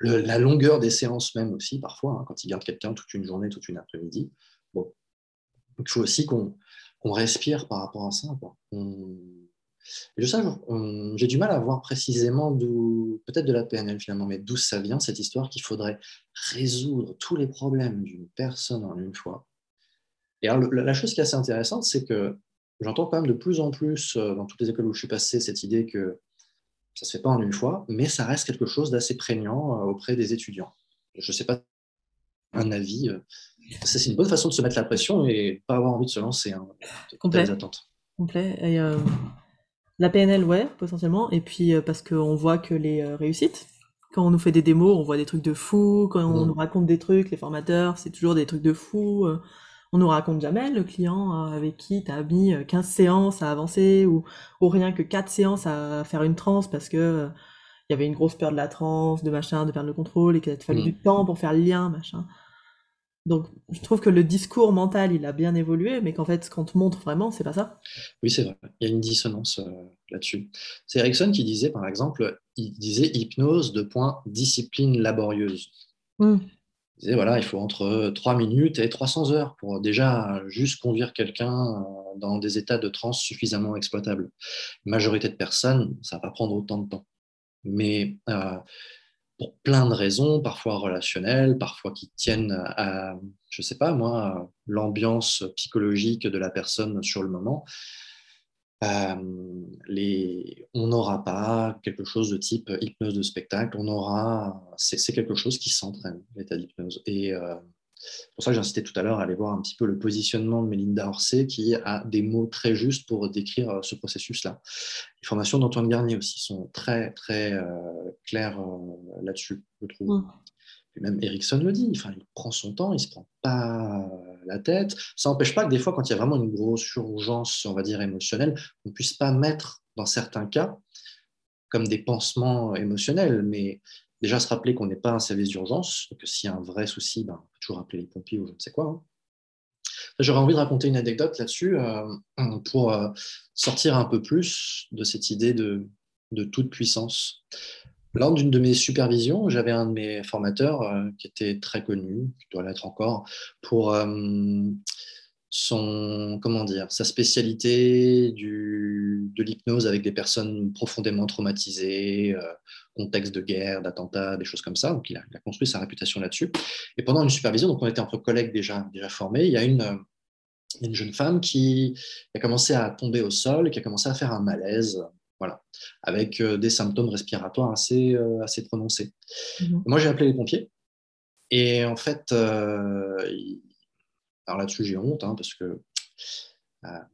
la longueur des séances même aussi, parfois, hein, quand il garde quelqu'un toute une journée, toute une après-midi. Bon. Donc, il faut aussi qu'on respire par rapport à ça, quoi. J'ai du mal à voir précisément d'où, peut-être de la PNL finalement, mais d'où ça vient cette histoire qu'il faudrait résoudre tous les problèmes d'une personne en une fois. Et alors, la chose qui est assez intéressante, c'est que j'entends quand même de plus en plus dans toutes les écoles où je suis passé cette idée que ça ne se fait pas en une fois, mais ça reste quelque chose d'assez prégnant auprès des étudiants. Je ne sais pas, un avis, c'est une bonne façon de se mettre la pression et pas avoir envie de se lancer, hein, des attentes. Complet. Et la PNL, ouais, potentiellement, et puis parce qu'on voit que les réussites, quand on nous fait des démos, on voit des trucs de fou, quand on nous raconte des trucs, les formateurs, c'est toujours des trucs de fou, on nous raconte jamais le client avec qui t'as mis 15 séances à avancer, ou rien que 4 séances à faire une transe parce que il y avait une grosse peur de la transe, de machin, de perdre le contrôle, et qu'il a fallu du temps pour faire le lien, machin. Donc, je trouve que le discours mental, il a bien évolué, mais qu'en fait, ce qu'on te montre vraiment, c'est pas ça. Oui, c'est vrai. Il y a une dissonance là-dessus. C'est Erickson qui disait, par exemple, il disait hypnose discipline laborieuse. Il disait, voilà, il faut entre 3 minutes et 300 heures pour déjà juste conduire quelqu'un dans des états de transe suffisamment exploitables. La majorité de personnes, ça va prendre autant de temps. Mais... pour plein de raisons, parfois relationnelles, parfois qui tiennent à, je ne sais pas moi, l'ambiance psychologique de la personne sur le moment, on n'aura pas quelque chose de type hypnose de spectacle, c'est quelque chose qui s'entraîne, l'état d'hypnose. Et c'est pour ça que j'incitais tout à l'heure à aller voir un petit peu le positionnement de Mélinda Orsay, qui a des mots très justes pour décrire ce processus-là. Les formations d'Antoine Garnier aussi sont très, très claires là-dessus, je trouve. Et même Erickson le dit, enfin, il prend son temps, il ne se prend pas la tête. Ça n'empêche pas que des fois, quand il y a vraiment une grosse urgence, on va dire, émotionnelle, on ne puisse pas mettre, dans certains cas, comme des pansements émotionnels, mais... Déjà, se rappeler qu'on n'est pas un service d'urgence, que s'il y a un vrai souci, on peut toujours appeler les pompiers ou je ne sais quoi. J'aurais envie de raconter une anecdote là-dessus pour sortir un peu plus de cette idée de toute puissance. Lors d'une de mes supervisions, j'avais un de mes formateurs qui était très connu, qui doit l'être encore, pour sa spécialité de l'hypnose avec des personnes profondément traumatisées, contexte de guerre, d'attentats, des choses comme ça. Donc, il a construit sa réputation là-dessus. Et pendant une supervision, donc on était entre collègues déjà formés, il y a une jeune femme qui a commencé à tomber au sol, qui a commencé à faire un malaise. Voilà, avec des symptômes respiratoires assez prononcés. Mmh. Moi, j'ai appelé les pompiers. Et en fait, alors là-dessus, j'ai honte, parce que,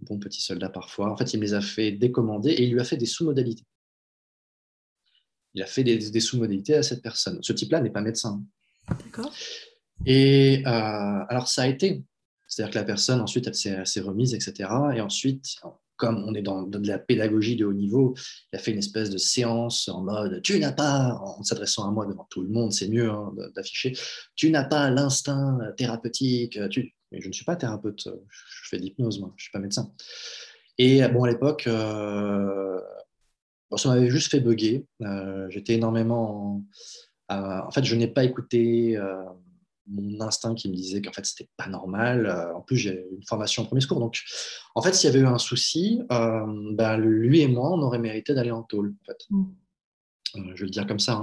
bon petit soldat parfois, en fait, il me les a fait décommander et il lui a fait des sous-modalités. Il a fait des sous-modalités à cette personne. Ce type-là n'est pas médecin. D'accord. Et alors, ça a été. C'est-à-dire que la personne, ensuite, elle s'est remise, etc. Et ensuite... comme on est dans de la pédagogie de haut niveau, il a fait une espèce de séance en mode « tu n'as pas », en s'adressant à moi devant tout le monde, c'est mieux d'afficher « tu n'as pas l'instinct thérapeutique ». Mais je ne suis pas thérapeute, je fais de l'hypnose, moi, je ne suis pas médecin. Et bon, à l'époque, ça m'avait juste fait bugger. J'étais énormément… en fait, je n'ai pas écouté… mon instinct qui me disait qu'en fait, c'était pas normal. En plus, j'ai une formation en premier secours. Donc, en fait, s'il y avait eu un souci, lui et moi, on aurait mérité d'aller en tôle. En fait. Je vais le dire comme ça.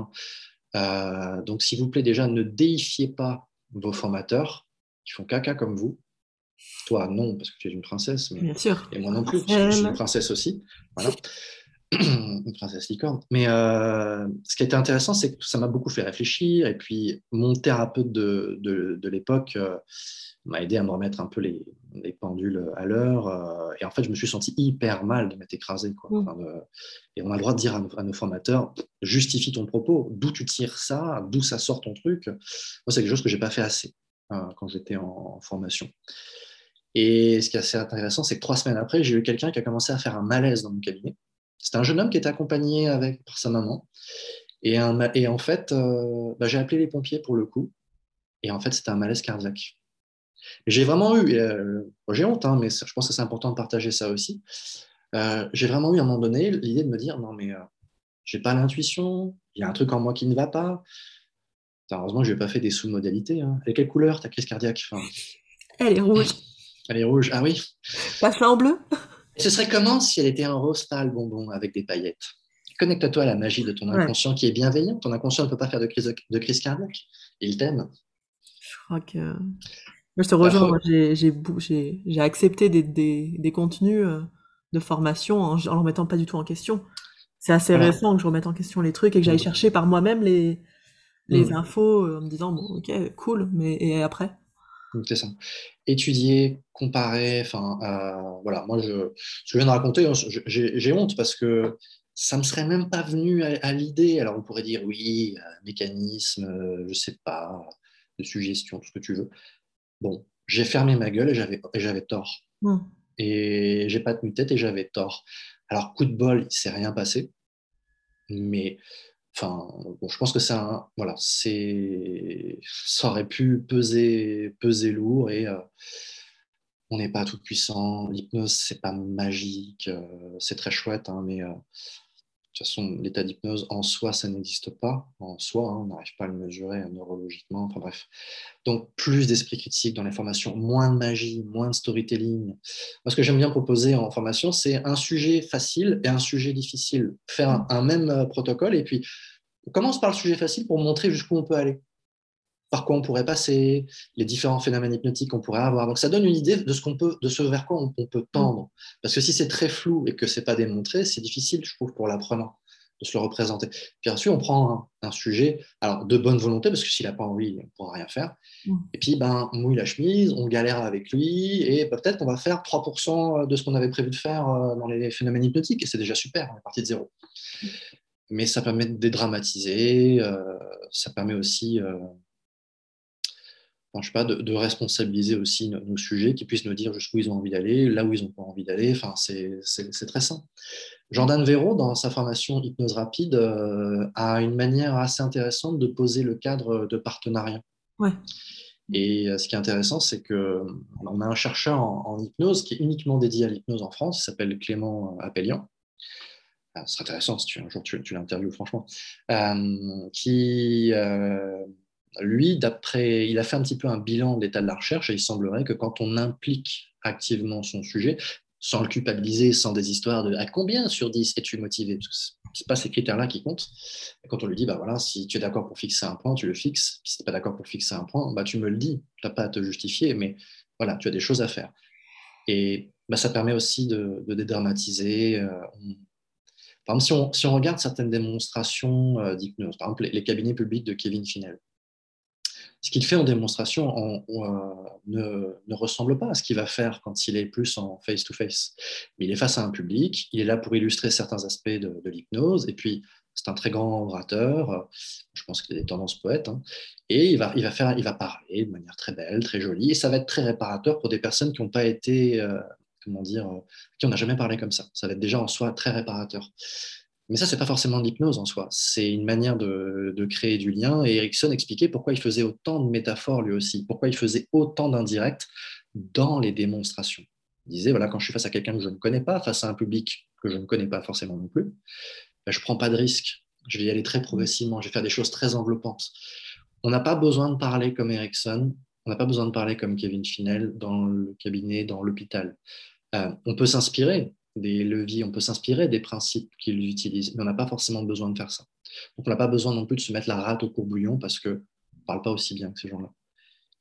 Donc, s'il vous plaît, déjà, ne déifiez pas vos formateurs qui font caca comme vous. Toi, non, parce que tu es une princesse. Mais... bien sûr. Et moi non plus, parce que je suis une princesse aussi. Voilà. Une princesse licorne. Mais ce qui a été intéressant, c'est que ça m'a beaucoup fait réfléchir. Et puis, mon thérapeute de l'époque m'a aidé à me remettre un peu les pendules à l'heure. Et en fait, je me suis senti hyper mal de m'être écrasé. Quoi. Et on a le droit de dire à nos formateurs, justifie ton propos, d'où tu tires ça, d'où ça sort ton truc. Moi, c'est quelque chose que je n'ai pas fait assez quand j'étais en formation. Et ce qui est assez intéressant, c'est que 3 semaines après, j'ai eu quelqu'un qui a commencé à faire un malaise dans mon cabinet. C'était un jeune homme qui était accompagné par sa maman. Et en fait, j'ai appelé les pompiers pour le coup. Et en fait, c'était un malaise cardiaque. J'ai vraiment eu, j'ai honte, mais je pense que c'est important de partager ça aussi. J'ai vraiment eu à un moment donné l'idée de me dire, non mais j'ai pas l'intuition, il y a un truc en moi qui ne va pas. Heureusement, je n'ai pas fait des sous-modalités. Elle est quelle couleur ta crise cardiaque Elle est rouge. Elle est rouge, ah oui. Pas ça en bleu. Ce serait comment si elle était en rose pâle bonbon avec des paillettes? Connecte-toi à la magie de ton inconscient qui est bienveillant. Ton inconscient ne peut pas faire de crise cardiaque. Il t'aime. Je crois que... moi, je te rejoins. Moi, j'ai accepté des contenus de formation en ne remettant pas du tout en question. C'est assez récent que je remette en question les trucs et que j'aille chercher par moi-même les infos en me disant « bon, ok, cool, mais et après ?» C'est ça. Étudier, comparer, moi, ce que je viens de raconter, j'ai honte parce que ça ne me serait même pas venu à l'idée. Alors, on pourrait dire, oui, mécanisme, je ne sais pas, de suggestion, tout ce que tu veux. Bon, j'ai fermé ma gueule et j'avais tort. Et je n'ai pas tenu tête et j'avais tort. Alors, coup de bol, il ne s'est rien passé. Mais... je pense que ça aurait pu peser lourd et on n'est pas tout puissant. L'hypnose, c'est pas magique, c'est très chouette, mais de toute façon, l'état d'hypnose en soi, ça n'existe pas. En soi, on n'arrive pas à le mesurer neurologiquement. Enfin bref. Donc, plus d'esprit critique dans les formations, moins de magie, moins de storytelling. Moi, ce que j'aime bien proposer en formation, c'est un sujet facile et un sujet difficile. Faire un même protocole et puis on commence par le sujet facile pour montrer jusqu'où on peut aller, par quoi on pourrait passer, les différents phénomènes hypnotiques qu'on pourrait avoir. Donc, ça donne une idée de ce vers quoi on peut tendre. Parce que si c'est très flou et que ce n'est pas démontré, c'est difficile, je trouve, pour l'apprenant de se le représenter. Puis ensuite, on prend un sujet de bonne volonté, parce que s'il n'a pas envie, il ne pourra rien faire. Et puis, on mouille la chemise, on galère avec lui, et peut-être qu'on va faire 3% de ce qu'on avait prévu de faire dans les phénomènes hypnotiques, et c'est déjà super, on est parti de zéro. Mais ça permet de dédramatiser, ça permet aussi... de responsabiliser aussi nos sujets, qui puissent nous dire jusqu'où ils ont envie d'aller, là où ils n'ont pas envie d'aller. Enfin, c'est très sain. Jordan Vero, dans sa formation Hypnose Rapide, a une manière assez intéressante de poser le cadre de partenariat. Ouais. Et ce qui est intéressant, c'est qu'on a un chercheur en hypnose qui est uniquement dédié à l'hypnose en France, il s'appelle Clément Appellian, ce serait intéressant si un jour tu l'interviews, franchement, lui, d'après, il a fait un petit peu un bilan de l'état de la recherche, et il semblerait que quand on implique activement son sujet, sans le culpabiliser, sans des histoires de « à combien sur 10 es-tu motivé ?» Parce que ce n'est pas ces critères-là qui comptent. Et quand on lui dit bah « voilà, si tu es d'accord pour fixer un point, tu le fixes. Si tu n'es pas d'accord pour fixer un point, bah, tu me le dis. Tu n'as pas à te justifier, mais voilà, tu as des choses à faire. » Et bah, ça permet aussi de dédramatiser. Par exemple, si on regarde certaines démonstrations d'hypnose, par exemple les cabinets publics de Kevin Finel, ce qu'il fait en démonstration ne ressemble pas à ce qu'il va faire quand il est plus en face-to-face. Mais il est face à un public, il est là pour illustrer certains aspects de l'hypnose, et puis c'est un très grand orateur, je pense qu'il a des tendances poètes, hein, et il va parler de manière très belle, très jolie, et ça va être très réparateur pour des personnes qui n'ont pas été, qui on n'a jamais parlé comme ça. Ça va être déjà en soi très réparateur. Mais ça, ce n'est pas forcément de l'hypnose en soi, c'est une manière de créer du lien. Et Erickson expliquait pourquoi il faisait autant de métaphores lui aussi, pourquoi il faisait autant d'indirects dans les démonstrations. Il disait, voilà, quand je suis face à quelqu'un que je ne connais pas, face à un public que je ne connais pas forcément non plus, ben, je ne prends pas de risque, je vais y aller très progressivement, je vais faire des choses très enveloppantes. On n'a pas besoin de parler comme Erickson, on n'a pas besoin de parler comme Kevin Finel dans le cabinet, dans l'hôpital. On peut s'inspirer des leviers, on peut s'inspirer des principes qu'ils utilisent, mais on n'a pas forcément besoin de faire ça. Donc on n'a pas besoin non plus de se mettre la rate au courbouillon parce qu'on ne parle pas aussi bien que ces gens-là.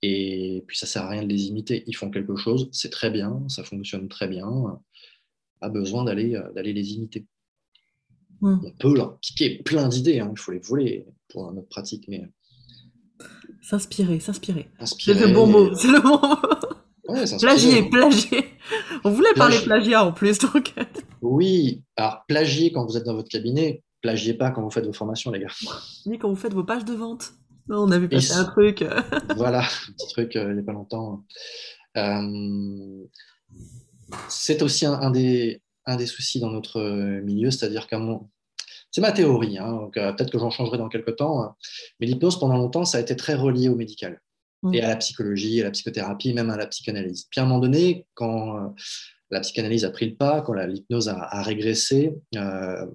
Et puis ça ne sert à rien de les imiter, ils font quelque chose, c'est très bien, ça fonctionne très bien, pas besoin d'aller les imiter. Mmh. On peut leur piquer plein d'idées, hein. Il faut les voler pour notre pratique, mais... S'inspirer. C'est le bon mot, c'est le bon mot. Ouais, plagier. On voulait parler plagiat en plus. Donc... Oui, alors plagier quand vous êtes dans votre cabinet, plagiez pas quand vous faites vos formations, les gars. Ni quand vous faites vos pages de vente. Non, on avait passé un truc. Voilà, un petit truc il n'y a pas longtemps. C'est aussi un des soucis dans notre milieu, c'est-à-dire qu'à mon... C'est ma théorie, hein, donc peut-être que j'en changerai dans quelques temps, mais l'hypnose, pendant longtemps, ça a été très relié au médical. Et à la psychologie, à la psychothérapie, même à la psychanalyse. Puis à un moment donné, quand la psychanalyse a pris le pas, quand l'hypnose a régressé, il y a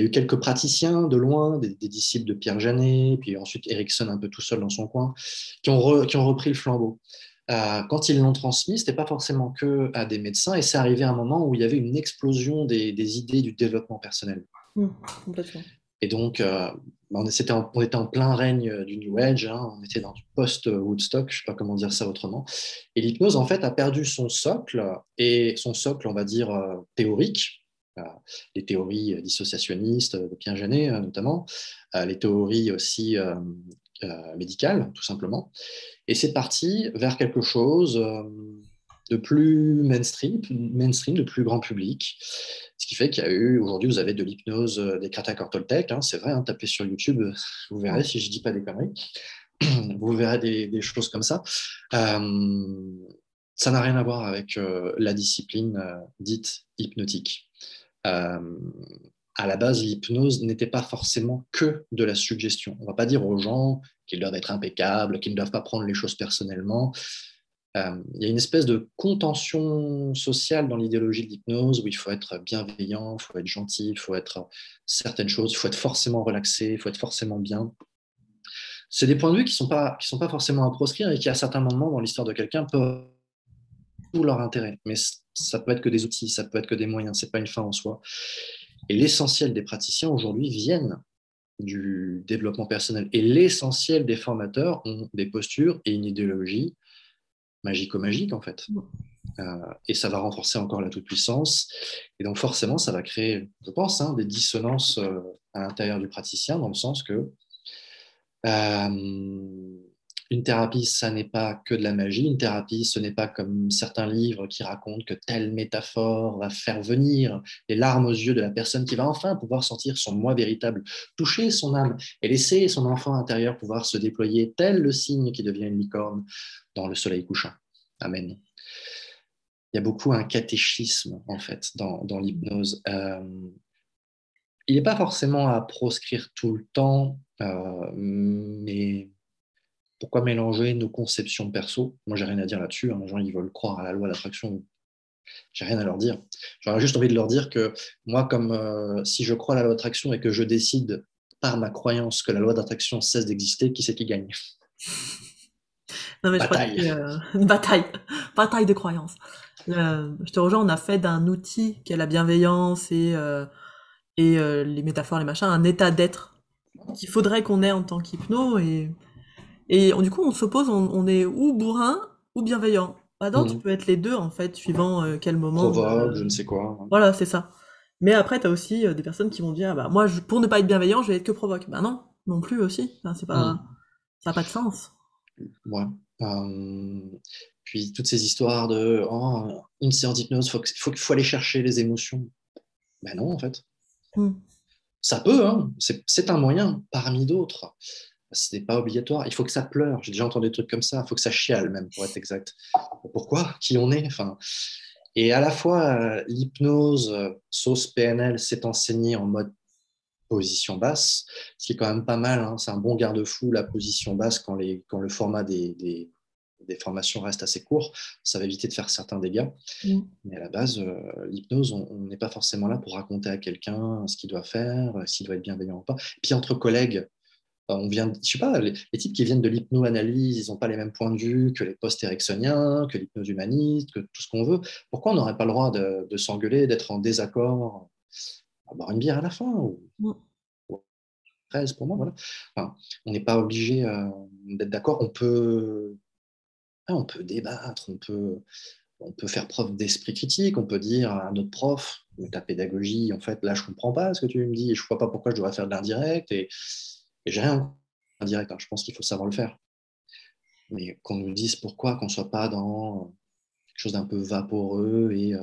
eu quelques praticiens de loin, des disciples de Pierre Janet, puis ensuite Erickson un peu tout seul dans son coin, qui ont repris le flambeau. Quand ils l'ont transmis, ce n'était pas forcément que à des médecins, et c'est arrivé à un moment où il y avait une explosion des idées du développement personnel. Complètement. Et donc, on était en plein règne du New Age, hein, on était dans du post-Woodstock, je ne sais pas comment dire ça autrement. Et l'hypnose, en fait, a perdu son socle, on va dire, théorique, les théories dissociationnistes de Pierre Janet notamment, les théories aussi médicales, tout simplement. Et c'est parti vers quelque chose de plus mainstream, de plus grand public. Ce qui fait qu'il y a eu, aujourd'hui, vous avez de l'hypnose des Kratakortoltec, hein, c'est vrai, hein, tapez sur YouTube, vous verrez si je ne dis pas des conneries, vous verrez des choses comme ça. Ça n'a rien à voir avec la discipline dite hypnotique. À la base, l'hypnose n'était pas forcément que de la suggestion. On ne va pas dire aux gens qu'ils doivent être impeccables, qu'ils ne doivent pas prendre les choses personnellement. Il y a une espèce de contention sociale dans l'idéologie de l'hypnose où il faut être bienveillant, il faut être gentil, il faut être certaines choses, il faut être forcément relaxé, il faut être forcément bien. C'est des points de vue qui ne sont pas forcément à proscrire et qui, à certains moments dans l'histoire de quelqu'un, peuvent tout leur intérêt. Mais ça peut être que des outils, ça peut être que des moyens, ce n'est pas une fin en soi. Et l'essentiel des praticiens aujourd'hui viennent du développement personnel. Et l'essentiel des formateurs ont des postures et une idéologie magico-magique en fait, et ça va renforcer encore la toute-puissance, et donc forcément ça va créer, je pense, des dissonances à l'intérieur du praticien, dans le sens que une thérapie, ça n'est pas que de la magie, une thérapie, ce n'est pas comme certains livres qui racontent que telle métaphore va faire venir les larmes aux yeux de la personne qui va enfin pouvoir sentir son moi véritable, toucher son âme et laisser son enfant intérieur pouvoir se déployer tel le cygne qui devient une licorne dans le soleil couchant. Amen. Il y a beaucoup un catéchisme, en fait, dans l'hypnose. Il n'est pas forcément à proscrire tout le temps, mais... Pourquoi mélanger nos conceptions perso ? Moi, j'ai rien à dire là-dessus. Les gens, ils veulent croire à la loi d'attraction. J'ai rien à leur dire. J'aurais juste envie de leur dire que moi, comme si je crois à la loi d'attraction et que je décide par ma croyance que la loi d'attraction cesse d'exister, qui c'est qui gagne? Non, mais bataille. Je crois que, bataille de croyances. Je te rejoins, on a fait d'un outil qui est la bienveillance et les métaphores, les machins, un état d'être qu'il faudrait qu'on ait en tant qu'hypno. Et du coup, on s'oppose, on est ou bourrin ou bienveillant. Ah non, tu peux être les deux, en fait, suivant quel moment. Provoque, je ne sais quoi. Voilà, c'est ça. Mais après, tu as aussi des personnes qui vont dire, ah bah, moi, pour ne pas être bienveillant, je vais être que provoque. Bah non, non plus aussi. Enfin, c'est pas... Ça n'a pas de sens. Ouais. Puis, toutes ces histoires de une séance d'hypnose, il faut aller chercher les émotions. Bah non, en fait. Ça peut, hein. C'est un moyen parmi d'autres. Ce n'est pas obligatoire. Il faut que ça pleure. J'ai déjà entendu des trucs comme ça. Il faut que ça chiale, même, pour être exact. Pourquoi? Qui on est enfin... Et à la fois, l'hypnose, sauce PNL, s'est enseignée en mode position basse, ce qui est quand même pas mal. Hein. C'est un bon garde-fou, la position basse, quand le format des formations reste assez court. Ça va éviter de faire certains dégâts. Mais à la base, l'hypnose, on n'est pas forcément là pour raconter à quelqu'un ce qu'il doit faire, s'il doit être bienveillant ou pas. Puis, entre collègues, je sais pas, les types qui viennent de l'hypno-analyse, ils n'ont pas les mêmes points de vue que les post-ericksoniens, que l'hypnose humaniste, que tout ce qu'on veut. Pourquoi on n'aurait pas le droit de s'engueuler, d'être en désaccord, à boire une bière à la fin ou 13 pour moi, voilà. Enfin, on n'est pas obligé d'être d'accord. On peut débattre, on peut faire preuve d'esprit critique, on peut dire à notre prof, ta pédagogie, en fait, là, je ne comprends pas ce que tu me dis, je ne vois pas pourquoi je devrais faire de l'indirect et j'ai rien en direct, hein. Je pense qu'il faut savoir le faire. Mais qu'on nous dise pourquoi, qu'on ne soit pas dans quelque chose d'un peu vaporeux et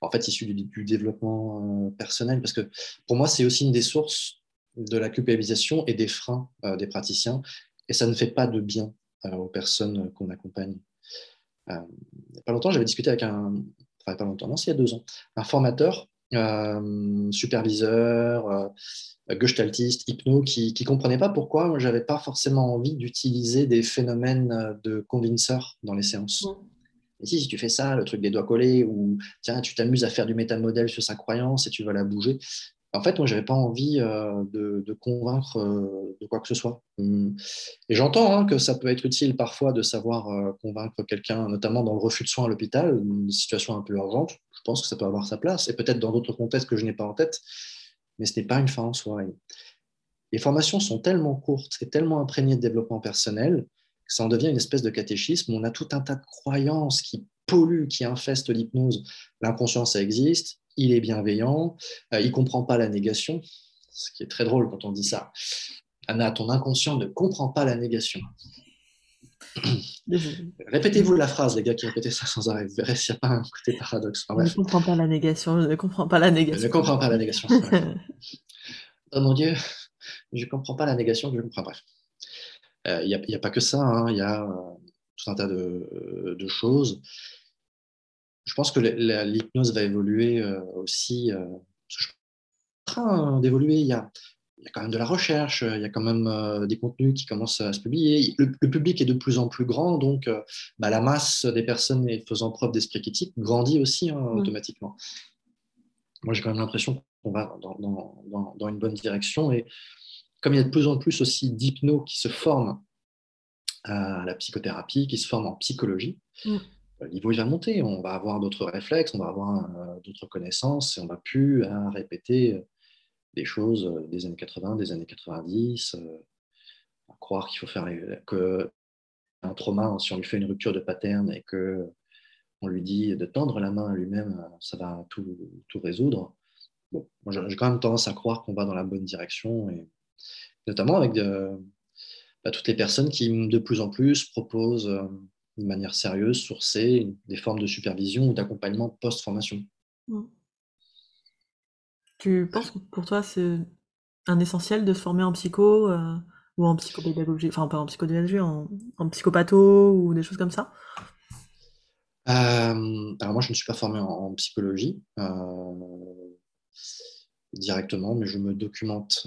en fait issu du développement personnel. Parce que pour moi, c'est aussi une des sources de la culpabilisation et des freins des praticiens. Et ça ne fait pas de bien aux personnes qu'on accompagne. Il n'y a pas longtemps, j'avais discuté avec il y a 2 ans, un formateur, superviseur, gestaltiste, hypno, qui comprenait pas pourquoi j'avais pas forcément envie d'utiliser des phénomènes de convinceurs dans les séances. Et si tu fais ça, le truc des doigts collés, ou tiens, tu t'amuses à faire du métamodèle sur sa croyance et tu vas la bouger. En fait, moi, j'avais pas envie de convaincre de quoi que ce soit. Et j'entends que ça peut être utile parfois de savoir convaincre quelqu'un, notamment dans le refus de soins à l'hôpital, une situation un peu urgente. Je pense que ça peut avoir sa place, et peut-être dans d'autres contextes que je n'ai pas en tête, mais ce n'est pas une fin en soi. Les formations sont tellement courtes et tellement imprégnées de développement personnel que ça en devient une espèce de catéchisme. On a tout un tas de croyances qui polluent, qui infestent l'hypnose. L'inconscient, ça existe, il est bienveillant, il ne comprend pas la négation, ce qui est très drôle quand on dit ça. Anna, ton inconscient ne comprend pas la négation. Répétez-vous la phrase, les gars qui répétaient ça sans arrêt, vous verrez s'il n'y a pas un côté paradoxe. Enfin, je ne comprends pas la négation, je ne comprends pas la négation. Je ne comprends pas la négation. Oh mon Dieu, je ne comprends pas la négation, je comprends. Bref, il n'y a pas que ça, il y a tout un tas de choses. Je pense que l'hypnose va évoluer aussi, parce que je suis en train d'évoluer, il y a quand même de la recherche, il y a quand même des contenus qui commencent à se publier. Le public est de plus en plus grand, donc la masse des personnes faisant preuve d'esprit critique grandit aussi automatiquement. Moi, j'ai quand même l'impression qu'on va dans une bonne direction. Et comme il y a de plus en plus aussi d'hypnos qui se forment à la psychothérapie, qui se forment en psychologie, le niveau va monter. On va avoir d'autres réflexes, on va avoir d'autres connaissances et on ne va plus répéter... des choses des années 80, des années 90, à croire qu'il faut faire un trauma, si on lui fait une rupture de pattern et qu'on lui dit de tendre la main à lui-même, ça va tout résoudre. Bon, moi, j'ai quand même tendance à croire qu'on va dans la bonne direction, et notamment avec toutes les personnes qui, de plus en plus, proposent de manière sérieuse, sourcée, des formes de supervision ou d'accompagnement post-formation. Tu penses que pour toi, c'est un essentiel de se former en psycho ou en psychopédagogie, enfin pas en psychodédagogie, en psychopatho ou des choses comme ça? Alors moi, je ne suis pas formé en psychologie directement, mais je me documente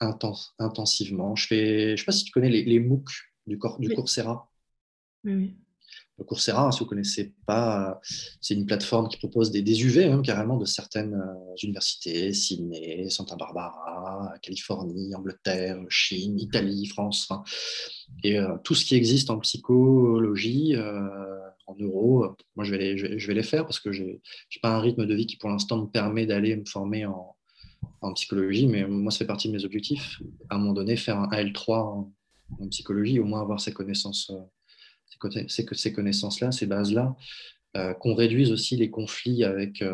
intensivement. Je ne sais pas si tu connais les MOOC du Coursera. Oui. Coursera, si vous ne connaissez pas, c'est une plateforme qui propose des UV même carrément de certaines universités, Sydney, Santa Barbara, Californie, Angleterre, Chine, Italie, France. Hein. Et tout ce qui existe en psychologie, en neuro, moi je vais les faire parce que je n'ai pas un rythme de vie qui pour l'instant me permet d'aller me former en psychologie, mais moi ça fait partie de mes objectifs. À un moment donné, faire un AL3 en psychologie, au moins avoir ces connaissances. C'est que ces connaissances-là, ces bases-là, qu'on réduise aussi les conflits avec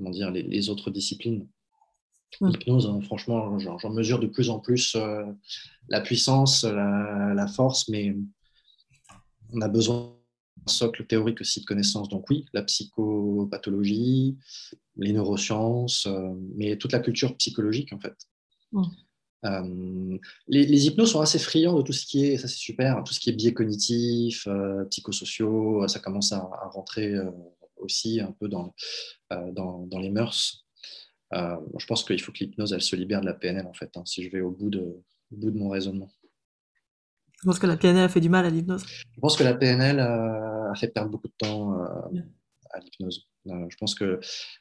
les autres disciplines. L'hypnose, hein, franchement, j'en mesure de plus en plus la puissance, la force, mais on a besoin d'un socle théorique aussi de connaissances. Donc oui, la psychopathologie, les neurosciences, mais toute la culture psychologique, en fait. Mmh. Les hypnos sont assez friands de tout ce qui est, ça c'est super, hein, tout ce qui est biais cognitifs, psychosociaux, ça commence à rentrer aussi un peu dans les mœurs. Je pense qu'il faut que l'hypnose elle se libère de la PNL en fait, hein, si je vais au bout de mon raisonnement. Je pense que la PNL a fait du mal à l'hypnose. Je pense que la PNL a fait perdre beaucoup de temps à l'hypnose. Je pense que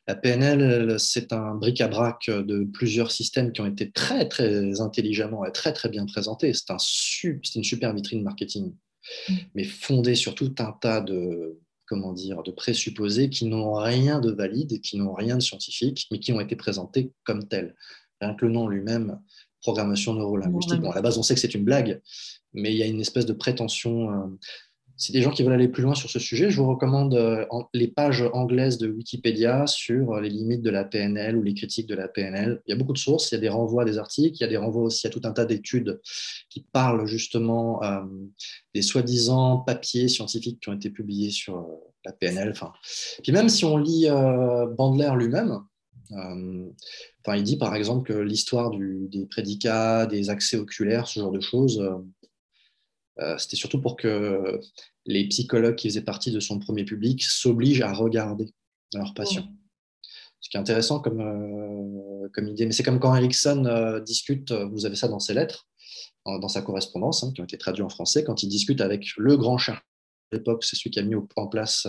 la PNL, c'est un bric-à-brac de plusieurs systèmes qui ont été très, très intelligemment et très, très bien présentés. C'est une super vitrine marketing, mais fondée sur tout un tas de présupposés qui n'ont rien de valide, qui n'ont rien de scientifique, mais qui ont été présentés comme tels. Rien que le nom lui-même, programmation neuro-linguistique. Bon, à la base, on sait que c'est une blague, mais il y a une espèce de prétention... Si des gens qui veulent aller plus loin sur ce sujet, je vous recommande les pages anglaises de Wikipédia sur les limites de la PNL ou les critiques de la PNL. Il y a beaucoup de sources, il y a des renvois à des articles, il y a des renvois aussi à tout un tas d'études qui parlent justement des soi-disant papiers scientifiques qui ont été publiés sur la PNL. Enfin, puis même si on lit Bandler lui-même, il dit par exemple que l'histoire des prédicats, des accès oculaires, ce genre de choses... c'était surtout pour que les psychologues qui faisaient partie de son premier public s'obligent à regarder leurs patients. Ce qui est intéressant comme idée. Mais c'est comme quand Erickson discute, vous avez ça dans ses lettres, dans sa correspondance, hein, qui ont été traduites en français, quand il discute avec le grand chercheur de l'époque, c'est celui qui a mis en place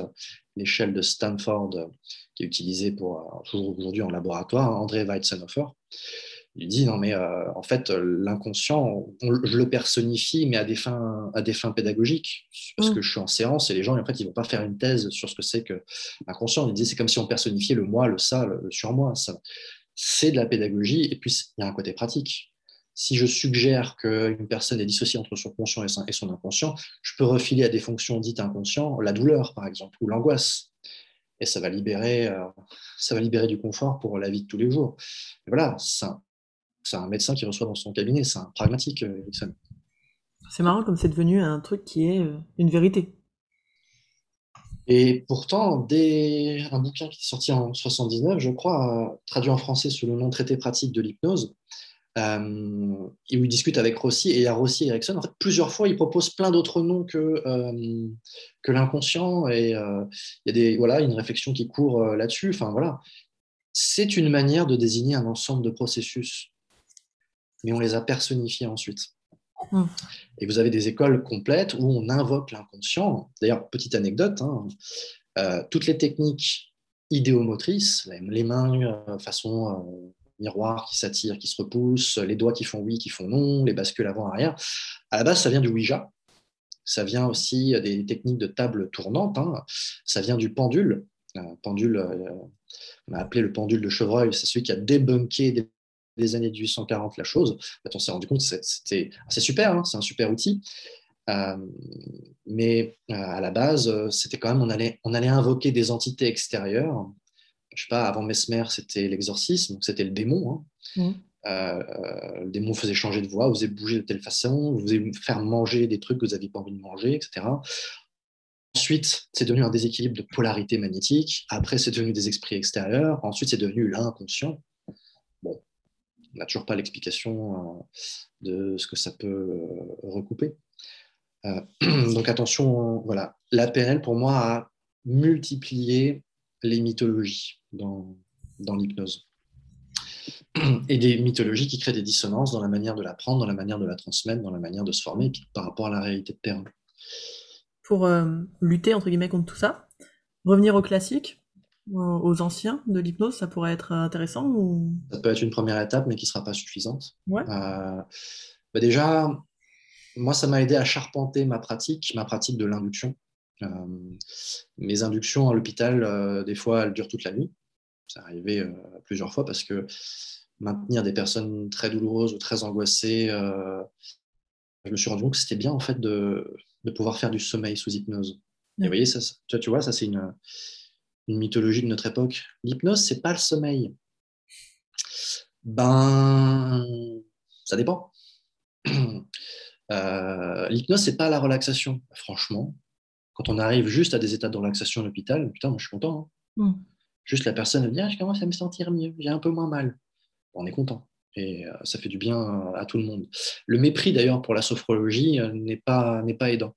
l'échelle de Stanford, qui est utilisée toujours aujourd'hui en laboratoire, hein, André Weitzenhoffer. Il dit, non mais en fait, l'inconscient, je le personnifie, mais à des fins pédagogiques, parce que je suis en séance et les gens, en fait, ils ne vont pas faire une thèse sur ce que c'est que l'inconscient. Il dit, c'est comme si on personnifiait le moi, le ça, le surmoi. Ça. C'est de la pédagogie, et puis il y a un côté pratique. Si je suggère qu'une personne est dissociée entre son conscient et son inconscient, je peux refiler à des fonctions dites inconscientes, la douleur, par exemple, ou l'angoisse. Et ça va libérer du confort pour la vie de tous les jours. Et voilà, ça. C'est un médecin qui reçoit dans son cabinet, c'est un pragmatique, Erickson. C'est marrant comme c'est devenu un truc qui est une vérité. Et pourtant, un bouquin qui est sorti en 1979, je crois, traduit en français sous le nom « Traité pratique de l'hypnose », où il discute avec Rossi, et à Rossi et Erickson, en fait, plusieurs fois, il propose plein d'autres noms que l'inconscient, et il y a une réflexion qui court là-dessus. Enfin, voilà. C'est une manière de désigner un ensemble de processus, mais on les a personnifiés ensuite. Mmh. Et vous avez des écoles complètes où on invoque l'inconscient. D'ailleurs, petite anecdote, hein, toutes les techniques idéomotrices, les mains façon miroir qui s'attirent, qui se repoussent, les doigts qui font oui, qui font non, les bascules avant-arrière, à la base, ça vient du Ouija. Ça vient aussi des techniques de table tournante. Hein. Ça vient du pendule. On a appelé le pendule de chevreuil. C'est celui qui a débunké des années 1840 la chose. En fait, on s'est rendu compte que c'est super, hein, c'est un super outil. Mais à la base, c'était quand même, on allait invoquer des entités extérieures. Je sais pas, avant Mesmer, c'était l'exorcisme, donc c'était le démon. Hein. Mmh. Le démon faisait changer de voix, vous faisait bouger de telle façon, vous faisait faire manger des trucs que vous n'aviez pas envie de manger, etc. Ensuite, c'est devenu un déséquilibre de polarité magnétique. Après, c'est devenu des esprits extérieurs. Ensuite, c'est devenu l'inconscient. Bon, on n'a toujours pas l'explication de ce que ça peut recouper. Donc, attention, voilà. La PNL, pour moi, a multiplié les mythologies dans l'hypnose. Et des mythologies qui créent des dissonances dans la manière de l'apprendre, dans la manière de la transmettre, dans la manière de se former par rapport à la réalité de terrain. pour lutter entre guillemets contre tout ça, revenir aux classiques, aux anciens de l'hypnose, ça pourrait être intéressant ou... Ça peut être une première étape, mais qui ne sera pas suffisante. Ouais. Bah déjà, moi, ça m'a aidé à charpenter ma pratique de l'induction. Mes inductions à l'hôpital, des fois, elles durent toute la nuit. Ça arrivait plusieurs fois parce que maintenir des personnes très douloureuses ou très angoissées, je me suis rendu compte que c'était bien en fait de pouvoir faire du sommeil sous hypnose. Ouais. Et vous voyez, ça, tu vois, ça c'est une mythologie de notre époque. L'hypnose, c'est pas le sommeil. Ben, ça dépend. L'hypnose, c'est pas la relaxation. Franchement, quand on arrive juste à des états de relaxation à l'hôpital, putain, moi je suis content. Hein. Mm. Juste la personne va me dire, je commence à me sentir mieux, j'ai un peu moins mal. On est content et ça fait du bien à tout le monde. Le mépris d'ailleurs pour la sophrologie n'est pas aidant.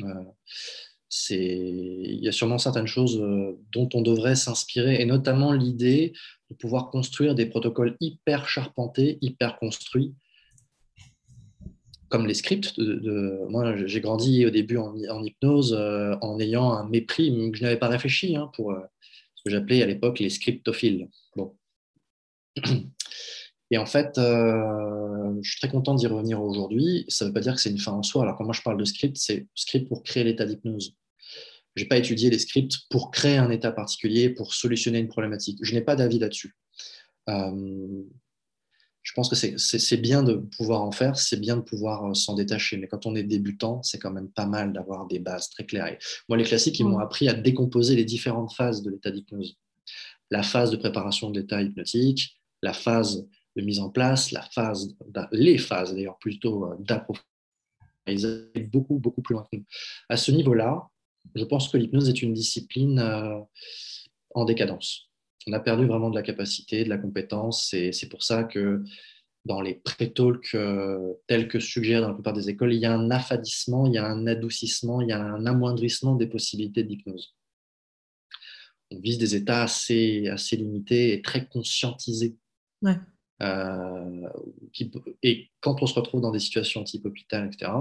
Il y a sûrement certaines choses dont on devrait s'inspirer, et notamment l'idée de pouvoir construire des protocoles hyper charpentés, hyper construits, comme les scripts. Moi, j'ai grandi au début en hypnose en ayant un mépris, même que je n'avais pas réfléchi, hein, pour ce que j'appelais à l'époque les scriptophiles. Bon. Et en fait, je suis très content d'y revenir aujourd'hui. Ça ne veut pas dire que c'est une fin en soi. Alors, quand moi je parle de script, c'est script pour créer l'état d'hypnose. Je n'ai pas étudié les scripts pour créer un état particulier, pour solutionner une problématique. Je n'ai pas d'avis là-dessus. Je pense que c'est bien de pouvoir en faire, c'est bien de pouvoir s'en détacher. Mais quand on est débutant, c'est quand même pas mal d'avoir des bases très claires. Et moi, les classiques, ils m'ont appris à décomposer les différentes phases de l'état d'hypnose. La phase de préparation de l'état hypnotique, la phase de mise en place, les phases d'ailleurs plutôt d'approfondissement. Ils allaient beaucoup, beaucoup plus loin que nous. À ce niveau-là, je pense que l'hypnose est une discipline en décadence. On a perdu vraiment de la capacité, de la compétence, et c'est pour ça que dans les pré-talks tels que suggérés dans la plupart des écoles, il y a un affadissement, il y a un adoucissement, il y a un amoindrissement des possibilités d'hypnose. On vise des états assez limités et très conscientisés. Ouais. Et quand on se retrouve dans des situations type hôpital, etc.,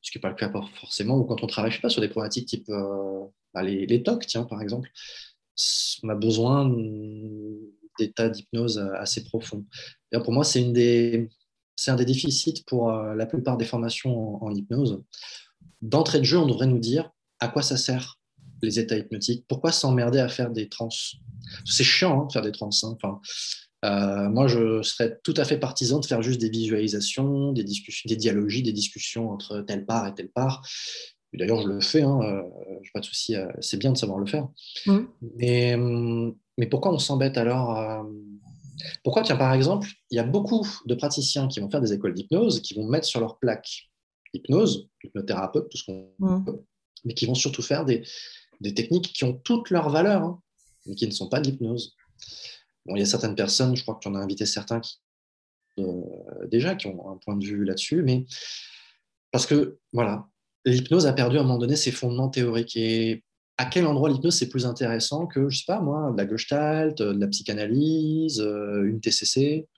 ce qui n'est pas le cas forcément, ou quand on travaille, je sais pas, sur des problématiques type les TOC, tiens, par exemple, on a besoin d'états d'hypnose assez profonds. D'ailleurs, pour moi, c'est un des déficits pour la plupart des formations en hypnose. D'entrée de jeu, on devrait nous dire à quoi ça sert, les états hypnotiques. Pourquoi s'emmerder à faire des trans? C'est chiant, hein, de faire des trans. Hein. Enfin, moi, je serais tout à fait partisan de faire juste des visualisations, des dialogies, des discussions entre telle part et telle part. Et d'ailleurs, je le fais, hein, j'ai pas de souci, c'est bien de savoir le faire. Mmh. Mais pourquoi on s'embête alors Pourquoi, tiens, par exemple, il y a beaucoup de praticiens qui vont faire des écoles d'hypnose, qui vont mettre sur leur plaque hypnose, hypnothérapeute, tout ce qu'on peut, mais qui vont surtout faire des techniques qui ont toutes leurs valeurs, hein, mais qui ne sont pas de l'hypnose. Bon, il y a certaines personnes, je crois que tu en as invité certains qui ont un point de vue là-dessus, mais parce que voilà, l'hypnose a perdu à un moment donné ses fondements théoriques. Et à quel endroit l'hypnose c'est plus intéressant que, je sais pas moi, de la gestalt, de la psychanalyse, une TCC?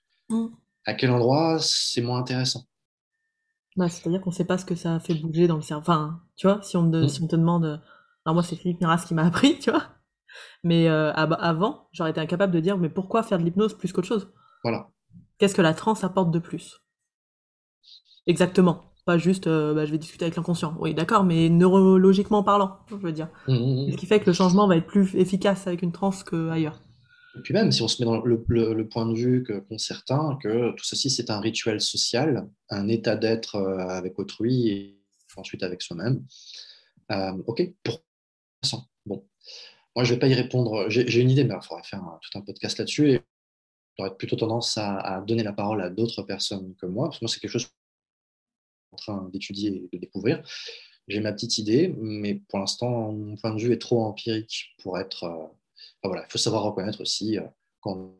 À quel endroit c'est moins intéressant? Non, c'est-à-dire qu'on ne sait pas ce que ça fait bouger dans le cerveau. Enfin, tu vois, si on te demande... Alors moi, c'est Philippe Miras qui m'a appris, tu vois. Mais avant, j'aurais été incapable de dire, mais pourquoi faire de l'hypnose plus qu'autre chose? Voilà. Qu'est-ce que la transe apporte de plus? Exactement. Pas juste, je vais discuter avec l'inconscient. Oui, d'accord, mais neurologiquement parlant, je veux dire. Ce qui fait que le changement va être plus efficace avec une transe qu'ailleurs. Et puis même, si on se met dans le point de vue qu'ont certains, que tout ceci, c'est un rituel social, un état d'être avec autrui et ensuite avec soi-même. Ok, pour bon. Moi, je ne vais pas y répondre. J'ai une idée, mais il faudrait faire tout un podcast là-dessus. Et j'aurais plutôt tendance à donner la parole à d'autres personnes que moi, parce que moi, c'est quelque chose que je suis en train d'étudier et de découvrir. J'ai ma petite idée, mais pour l'instant, mon point de vue est trop empirique pour être... Voilà, il faut savoir reconnaître aussi quand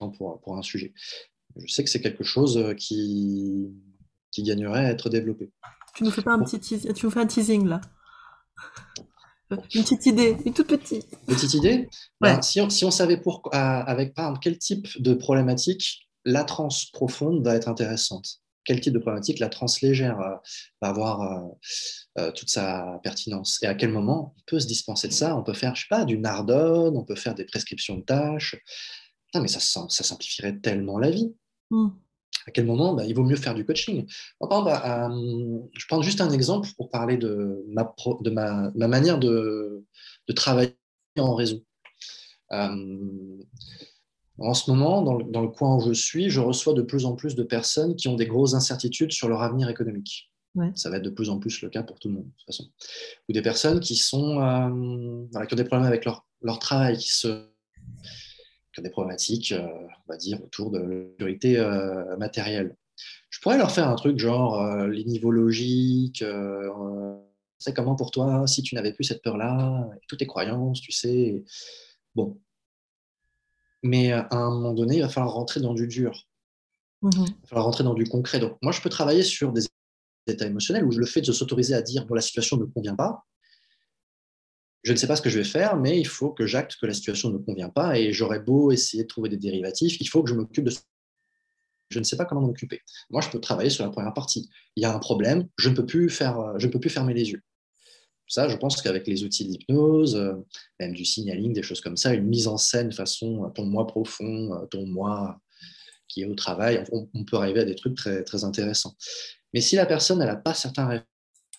on pour un sujet. Je sais que c'est quelque chose qui gagnerait à être développé. Tu nous fais pas un petit tu nous fais un teasing là. Une petite idée, une toute petite. Une petite idée. Ouais. Ben, si on savait avec par exemple quel type de problématique la transe profonde va être intéressante. quel type de problématique la transe légère va avoir toute sa pertinence et à quel moment on peut se dispenser de ça. On peut faire, je sais pas, du Nardone, on peut faire des prescriptions de tâches. Putain, mais ça simplifierait tellement la vie. Mm. À quel moment il vaut mieux faire du coaching. Je prends juste un exemple pour parler de ma manière de travailler en réseau. En ce moment, dans le coin où je suis, je reçois de plus en plus de personnes qui ont des grosses incertitudes sur leur avenir économique. Ouais. Ça va être de plus en plus le cas pour tout le monde, de toute façon. Ou des personnes qui ont des problèmes avec leur travail, qui ont des problématiques, on va dire, autour de la sécurité matérielle. Je pourrais leur faire un truc genre les niveaux logiques, c'est comment pour toi si tu n'avais plus cette peur-là, toutes tes croyances, tu sais. Bon. Mais à un moment donné, il va falloir rentrer dans du dur. Mmh. Il va falloir rentrer dans du concret. Donc, moi, je peux travailler sur des états émotionnels où le fait de s'autoriser à dire bon, la situation ne me convient pas, je ne sais pas ce que je vais faire, mais il faut que j'acte que la situation ne me convient pas et j'aurais beau essayer de trouver des dérivatifs, il faut que je m'occupe de ça. Je ne sais pas comment m'en occuper. Moi, je peux travailler sur la première partie. Il y a un problème, je ne peux plus fermer les yeux. Ça, je pense qu'avec les outils d'hypnose, même du signaling, des choses comme ça, une mise en scène façon ton moi profond, ton moi qui est au travail, on peut arriver à des trucs très, très intéressants. Mais si la personne n'a pas certains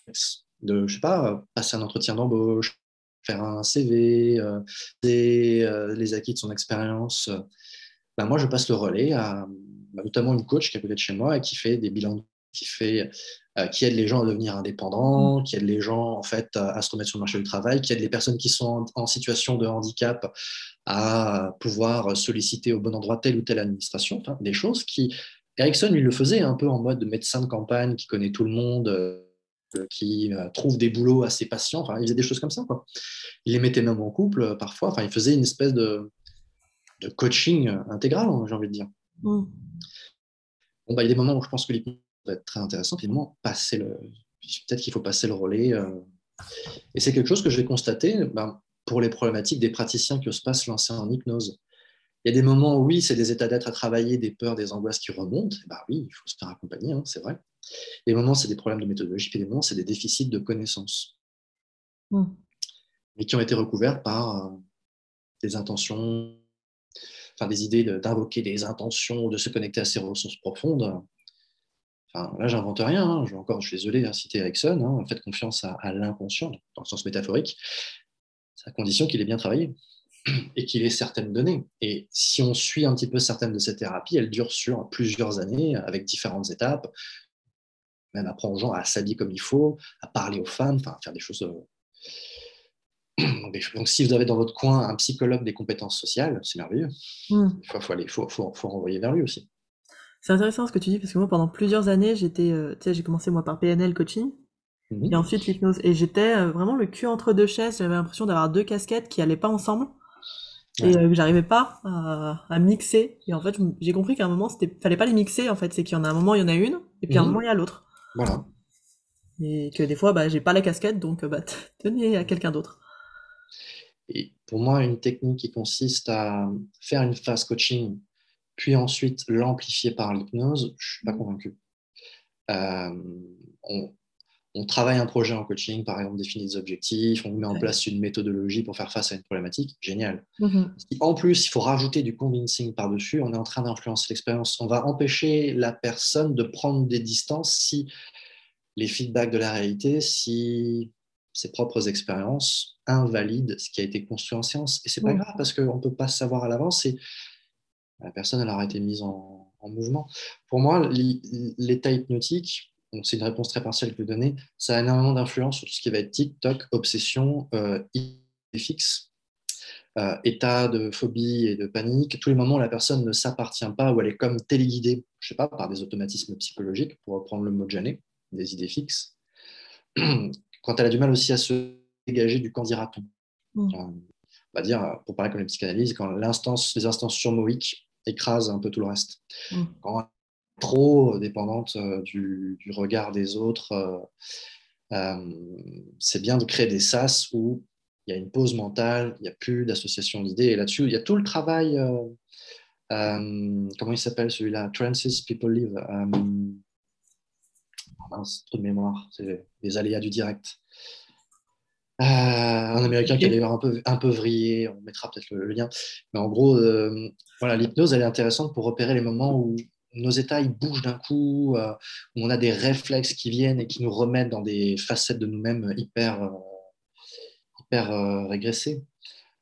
réflexes de, je sais pas, passer un entretien d'embauche, faire un CV, les acquis de son expérience, moi, je passe le relais à notamment une coach qui est à côté de chez moi et qui fait des bilans, qui aide les gens à devenir indépendants, qui aide les gens en fait, à se remettre sur le marché du travail, qui aide les personnes qui sont en situation de handicap à pouvoir solliciter au bon endroit telle ou telle administration. Enfin, des choses qui... Erickson, lui, le faisait un peu en mode médecin de campagne qui connaît tout le monde, qui trouve des boulots à ses patients. Enfin, il faisait des choses comme ça, quoi. Il les mettait même en couple, parfois. Enfin, il faisait une espèce de coaching intégral, j'ai envie de dire. Mm. Bon, il y a des moments où je pense que les va être très intéressant, finalement, peut-être qu'il faut passer le relais. Et c'est quelque chose que j'ai constaté pour les problématiques des praticiens qui osent pas se lancer en hypnose. Il y a des moments où, oui, c'est des états d'être à travailler, des peurs, des angoisses qui remontent. Oui, il faut se faire accompagner, hein, c'est vrai. Des moments, c'est des problèmes de méthodologie, et des moments, c'est des déficits de connaissances. Mmh. Mais qui ont été recouverts par des intentions, enfin des idées d'invoquer des intentions, de se connecter à ses ressources profondes. Là, j'invente rien. Hein. Je suis désolé de citer Erickson. Hein. Faites confiance à l'inconscient, dans le sens métaphorique, à condition qu'il ait bien travaillé et qu'il ait certaines données. Et si on suit un petit peu certaines de ces thérapies, elles durent sur plusieurs années, avec différentes étapes. Même apprend aux gens à s'habiller comme il faut, à parler aux femmes, à faire des choses... Donc, si vous avez dans votre coin un psychologue des compétences sociales, c'est merveilleux. Mmh. Il faut renvoyer vers lui aussi. C'est intéressant ce que tu dis, parce que moi, pendant plusieurs années, j'ai commencé moi par PNL coaching, et ensuite l'hypnose. Et j'étais vraiment le cul entre deux chaises, j'avais l'impression d'avoir deux casquettes qui n'allaient pas ensemble, et que j'arrivais pas à mixer. Et en fait, j'ai compris qu'à un moment, il ne fallait pas les mixer, en fait. C'est qu'il y en a un moment, il y en a une, et puis à un moment, il y a l'autre. Voilà. Et que des fois, j'ai pas la casquette, donc tenez à quelqu'un d'autre. Et pour moi, une technique qui consiste à faire une phase coaching, puis ensuite l'amplifier par l'hypnose, je ne suis pas convaincu. On travaille un projet en coaching, par exemple, on définit des objectifs, on met en place une méthodologie pour faire face à une problématique, génial. Mm-hmm. En plus, il faut rajouter du convincing par-dessus, on est en train d'influencer l'expérience. On va empêcher la personne de prendre des distances si les feedbacks de la réalité, si ses propres expériences invalident ce qui a été construit en séance. Et ce n'est pas grave, parce qu'on ne peut pas savoir à l'avance. La personne, elle aura été mise en mouvement. Pour moi, l'état hypnotique, c'est une réponse très partielle que je vais donner, ça a énormément d'influence sur tout ce qui va être TikTok, obsession, idée fixe, état de phobie et de panique. Tous les moments où la personne ne s'appartient pas, où elle est comme téléguidée, je sais pas, par des automatismes psychologiques, pour reprendre le mot de Janet, des idées fixes. Quand elle a du mal aussi à se dégager du candidaton. Mmh. On va dire, pour parler comme les psychanalyses, quand les instances surmoïques écrasent un peu tout le reste. Mmh. Quand elle est trop dépendante du regard des autres, c'est bien de créer des sas où il y a une pause mentale, il n'y a plus d'association d'idées. Et là-dessus, il y a tout le travail... comment il s'appelle celui-là ? Trances People Live. trop de mémoire, c'est les aléas du direct. Un Américain qui a l'air un peu vrillé, on mettra peut-être le lien. Mais en gros, voilà, l'hypnose, elle est intéressante pour repérer les moments où nos états ils bougent d'un coup, où on a des réflexes qui viennent et qui nous remettent dans des facettes de nous-mêmes hyper régressées.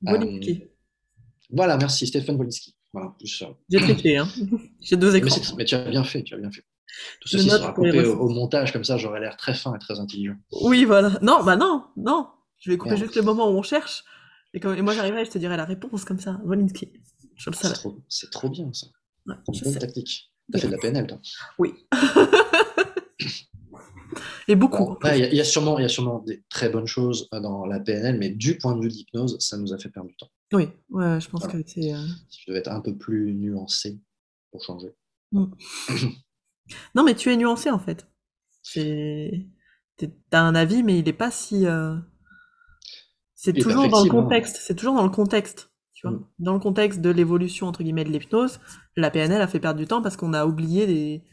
Bolinski. Voilà, merci, Stéphane Bolinski. Voilà, j'ai cliqué, hein. J'ai deux écrans. Mais tu as bien fait. Tout ceci sera coupé au montage, comme ça j'aurai l'air très fin et très intelligent. Oui, voilà. Non. Je vais couper juste le moment où on cherche. Et moi j'arriverai, je te dirai la réponse comme ça. Bolinski. Je le savais. C'est trop bien ça. Ouais, c'est une bonne tactique. T'as fait de la PNL, toi. Oui. Et beaucoup. Il y a sûrement des très bonnes choses dans la PNL, mais du point de vue de l'hypnose, ça nous a fait perdre du temps. Oui, ouais, je pense que c'est... Je devais être un peu plus nuancé pour changer. Mm. Non, mais tu es nuancé, en fait. T'as un avis, mais il n'est pas si... C'est toujours dans le contexte. C'est toujours dans le contexte. Dans le contexte de l'évolution, entre guillemets, de l'hypnose, la PNL a fait perdre du temps parce qu'on a oublié des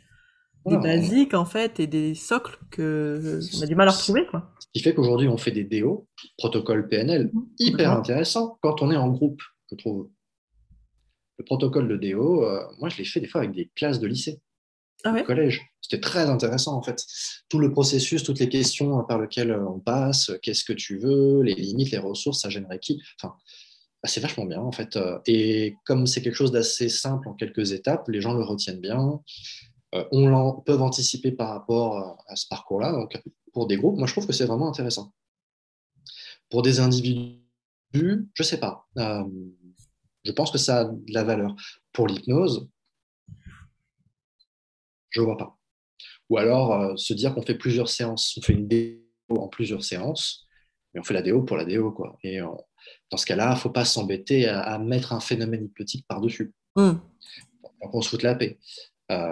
basiques, en fait, et des socles qu'on a du mal à retrouver, quoi. Ce qui fait qu'aujourd'hui, on fait des DO, protocole PNL, hyper intéressant, quand on est en groupe, je trouve. Le protocole de DO, moi, je l'ai fait des fois avec des classes de lycée, de collège. C'était très intéressant, en fait. Tout le processus, toutes les questions par lesquelles on passe, qu'est-ce que tu veux, les limites, les ressources, ça gênerait qui, enfin... Bah, c'est vachement bien en fait, et comme c'est quelque chose d'assez simple en quelques étapes, les gens le retiennent bien, peuvent anticiper par rapport à ce parcours-là. Donc pour des groupes, moi je trouve que c'est vraiment intéressant. Pour des individus, je sais pas, je pense que ça a de la valeur. Pour l'hypnose, je vois pas. Ou alors se dire qu'on fait plusieurs séances, on fait une déo en plusieurs séances, mais on fait la déo pour la déo, quoi. Et dans ce cas-là, il ne faut pas s'embêter à mettre un phénomène hypnotique par-dessus. Donc, on se fout de la paix. Pour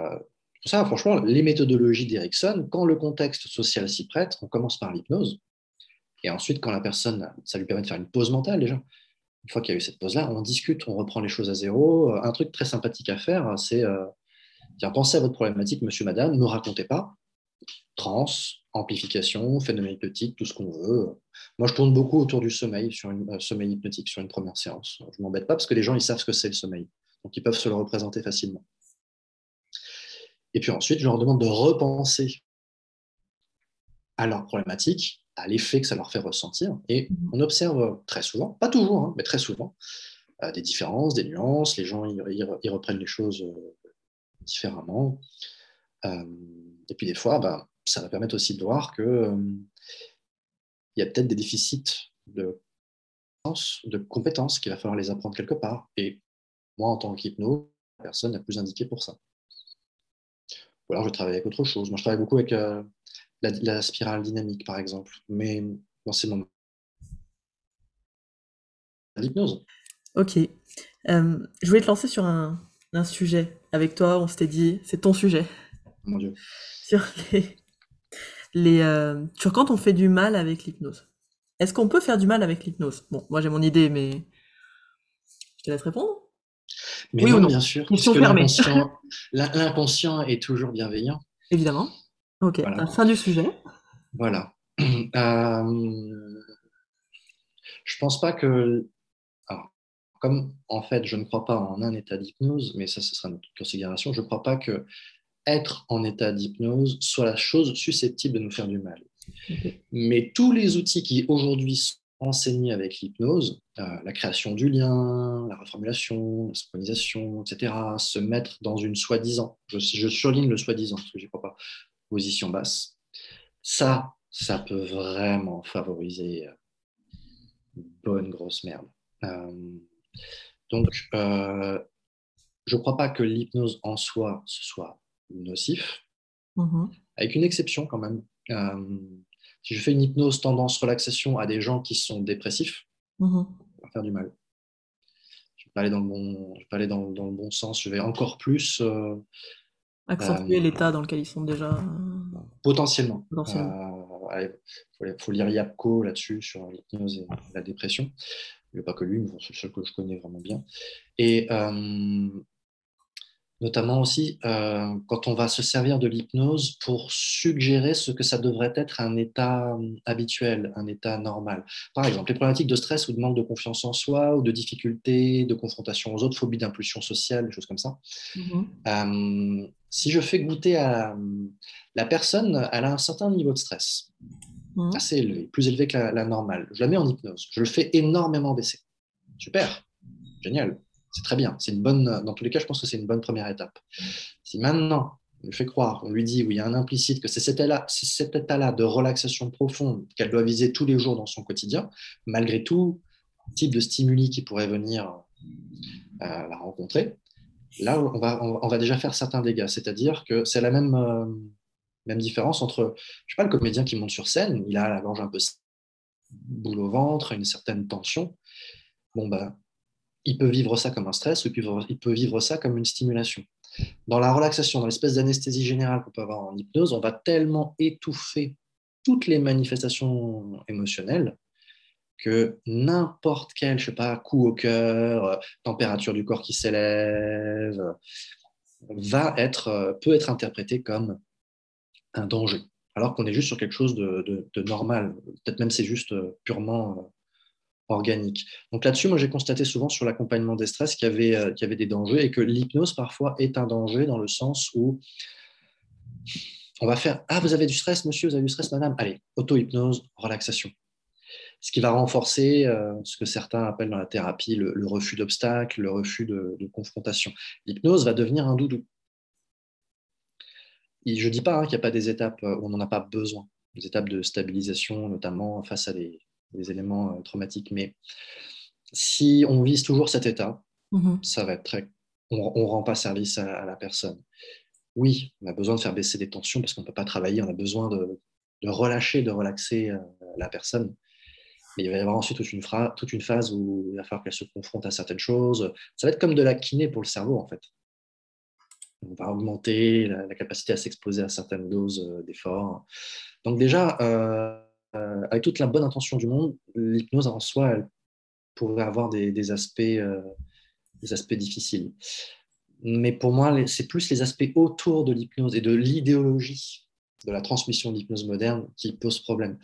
ça, franchement, les méthodologies d'Erickson, quand le contexte social s'y prête, on commence par l'hypnose. Et ensuite, quand la personne, ça lui permet de faire une pause mentale déjà. Une fois qu'il y a eu cette pause-là, on discute, on reprend les choses à zéro. Un truc très sympathique à faire, c'est dire, pensez à votre problématique, monsieur, madame, ne racontez pas. Trans, amplification, phénomène hypnotique, tout ce qu'on veut. Moi, je tourne beaucoup autour du sommeil, sur une sommeil hypnotique, sur une première séance. Je ne m'embête pas parce que les gens, ils savent ce que c'est le sommeil. Donc, ils peuvent se le représenter facilement. Et puis ensuite, je leur demande de repenser à leur problématique, à l'effet que ça leur fait ressentir. Et on observe très souvent, pas toujours, hein, mais très souvent, des différences, des nuances. Les gens, ils reprennent les choses différemment. Et puis des fois, ça va permettre aussi de voir qu'il y a peut-être des déficits de compétences qu'il va falloir les apprendre quelque part. Et moi, en tant qu'hypnose, la personne la plus indiquée pour ça. Ou alors je travaille avec autre chose. Moi, je travaille beaucoup avec la spirale dynamique, par exemple. Mais dans ces moments, l'hypnose. Ok. Je voulais te lancer sur un sujet. Avec toi, on s'était dit, c'est ton sujet. Mon Dieu. Sur sur quand on fait du mal avec l'hypnose. Est-ce qu'on peut faire du mal avec l'hypnose? Bon, moi j'ai mon idée, mais je te laisse répondre. Mais oui non, ou non, bien sûr. Ils sont fermés. L'inconscient est toujours bienveillant. Évidemment. Ok, voilà. À la fin du sujet. Voilà. Je pense pas que... Alors, comme en fait, je ne crois pas en un état d'hypnose, mais ça, ce sera notre considération, je ne crois pas que être en état d'hypnose soit la chose susceptible de nous faire du mal. Okay. Mais tous les outils qui aujourd'hui sont enseignés avec l'hypnose, la création du lien, la reformulation, la synchronisation, etc., se mettre dans une soi-disant, je surligne le soi-disant, parce que je n'y crois pas, position basse, ça peut vraiment favoriser une bonne grosse merde. Donc, je ne crois pas que l'hypnose en soi, ce soit nocif, avec une exception quand même. Si je fais une hypnose tendance relaxation à des gens qui sont dépressifs, ça va faire du mal. Je ne vais pas aller dans le bon sens, je vais encore plus... accentuer l'état dans lequel ils sont déjà... Potentiellement. Il faut lire Yapko là-dessus, sur l'hypnose et la dépression. Il n'y a pas que lui, mais c'est le seul que je connais vraiment bien. Et notamment aussi quand on va se servir de l'hypnose pour suggérer ce que ça devrait être un état habituel, un état normal. Par exemple, les problématiques de stress ou de manque de confiance en soi, ou de difficultés, de confrontation aux autres, phobie d'impulsion sociale, des choses comme ça. Mm-hmm. Si je fais goûter à la personne, elle a un certain niveau de stress, mm-hmm. assez élevé, plus élevé que la normale. Je la mets en hypnose, je le fais énormément baisser. Super, génial. C'est très bien, c'est une bonne, dans tous les cas, je pense que c'est une bonne première étape. Si maintenant, on lui fait croire, on lui dit, oui, il y a un implicite, que c'est cet état-là de relaxation profonde qu'elle doit viser tous les jours dans son quotidien, malgré tout type de stimuli qui pourrait venir la rencontrer, là, on va déjà faire certains dégâts. C'est-à-dire que c'est la même différence entre, je sais pas, le comédien qui monte sur scène, il a la gorge un peu boule au ventre, une certaine tension. Bon, ben, il peut vivre ça comme un stress, ou il peut vivre ça comme une stimulation. Dans la relaxation, dans l'espèce d'anesthésie générale qu'on peut avoir en hypnose, on va tellement étouffer toutes les manifestations émotionnelles que n'importe quel, je sais pas, coup au cœur, température du corps qui s'élève, peut être interprété comme un danger, alors qu'on est juste sur quelque chose de normal. Peut-être même c'est juste purement organique. Donc là-dessus, moi, j'ai constaté souvent sur l'accompagnement des stress qu'il y avait des dangers, et que l'hypnose, parfois, est un danger, dans le sens où on va faire « Ah, vous avez du stress, monsieur, vous avez du stress, madame. Allez, auto-hypnose, relaxation. » Ce qui va renforcer ce que certains appellent dans la thérapie le refus d'obstacles, le refus de confrontation. L'hypnose va devenir un doudou. Et je ne dis pas qu'il n'y a pas des étapes où on n'en a pas besoin, des étapes de stabilisation, notamment face à des éléments traumatiques, mais si on vise toujours cet état, mm-hmm. ça va être on rend pas service à la personne. Oui, on a besoin de faire baisser des tensions parce qu'on peut pas travailler, on a besoin de relâcher, de relaxer la personne, mais il va y avoir ensuite toute une phase où il va falloir qu'elle se confronte à certaines choses. Ça va être comme de la kiné pour le cerveau, en fait. On va augmenter la capacité à s'exposer à certaines doses d'efforts. Donc déjà, avec toute la bonne intention du monde, l'hypnose en soi, elle pourrait avoir des aspects difficiles. Mais pour moi, c'est plus les aspects autour de l'hypnose et de l'idéologie de la transmission de l'hypnose moderne qui posent problème.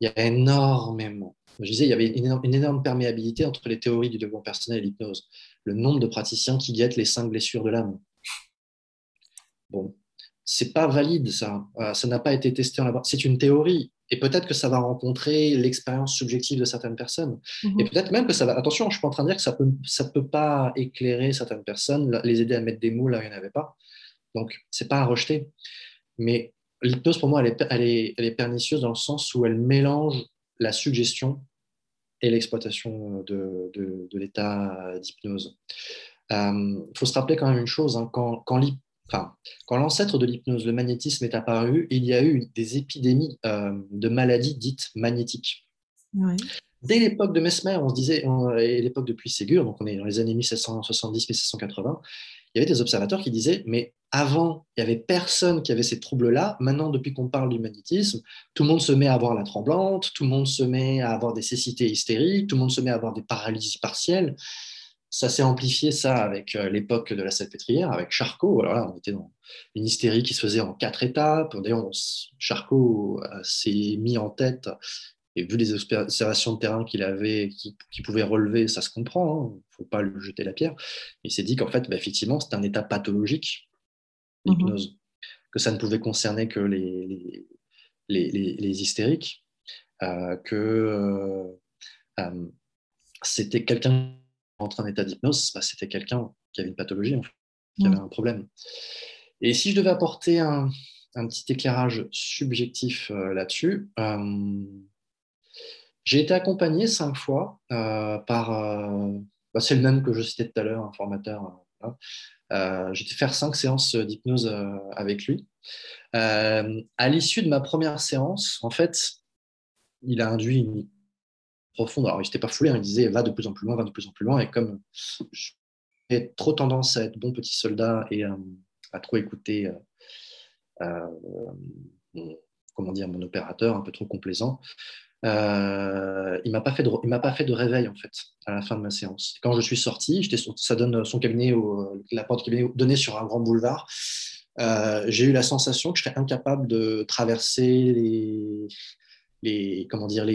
Il y a énormément. Je disais, il y avait une énorme perméabilité entre les théories du développement personnel et l'hypnose. Le nombre de praticiens qui guettent les 5 blessures de l'âme. Bon, c'est pas valide, ça. Ça n'a pas été testé en laboratoire. C'est une théorie. Et peut-être que ça va rencontrer l'expérience subjective de certaines personnes. Mmh. Et peut-être même que ça va... Attention, je ne suis pas en train de dire que ça peut pas éclairer certaines personnes, les aider à mettre des mots là où il n'y en avait pas. Donc, ce n'est pas à rejeter. Mais l'hypnose, pour moi, elle est pernicieuse dans le sens où elle mélange la suggestion et l'exploitation de l'état d'hypnose. Il faut se rappeler quand même une chose, hein, quand l'ancêtre de l'hypnose, le magnétisme, est apparu, il y a eu des épidémies de maladies dites magnétiques. Oui. Dès l'époque de Mesmer, on se disait, et l'époque depuis Ségur, donc on est dans les années 1770-1780, il y avait des observateurs qui disaient, mais avant, il n'y avait personne qui avait ces troubles-là, maintenant, depuis qu'on parle du magnétisme, tout le monde se met à avoir la tremblante, tout le monde se met à avoir des cécités hystériques, tout le monde se met à avoir des paralysies partielles. Ça s'est amplifié, ça, avec l'époque de la salpêtrière, avec Charcot. Alors là, on était dans une hystérie qui se faisait en 4 étapes. D'ailleurs, Charcot s'est mis en tête, et vu les observations de terrain qu'il avait, qu'il pouvait relever, ça se comprend, hein, faut pas lui jeter la pierre. Il s'est dit qu'en fait, bah, effectivement, c'est un état pathologique, l'hypnose, que ça ne pouvait concerner que les hystériques, que c'était quelqu'un... entre un état d'hypnose, c'était quelqu'un qui avait une pathologie, en fait, qui avait un problème. Et si je devais apporter un petit éclairage subjectif là-dessus, j'ai été accompagné 5 fois par... c'est le même que je citais tout à l'heure, un formateur. J'ai fait faire 5 séances d'hypnose avec lui. À l'issue de ma première séance, en fait, il a induit une profonde. Alors, il ne s'était pas foulé, hein. Il disait « va de plus en plus loin, va de plus en plus loin ». Et comme j'ai trop tendance à être bon petit soldat et à trop écouter mon opérateur un peu trop complaisant, Il m'a pas fait de réveil en fait à la fin de ma séance. Quand je suis sorti, ça donne son cabinet, la porte du cabinet donnait sur un grand boulevard. J'ai eu la sensation que je serais incapable de traverser les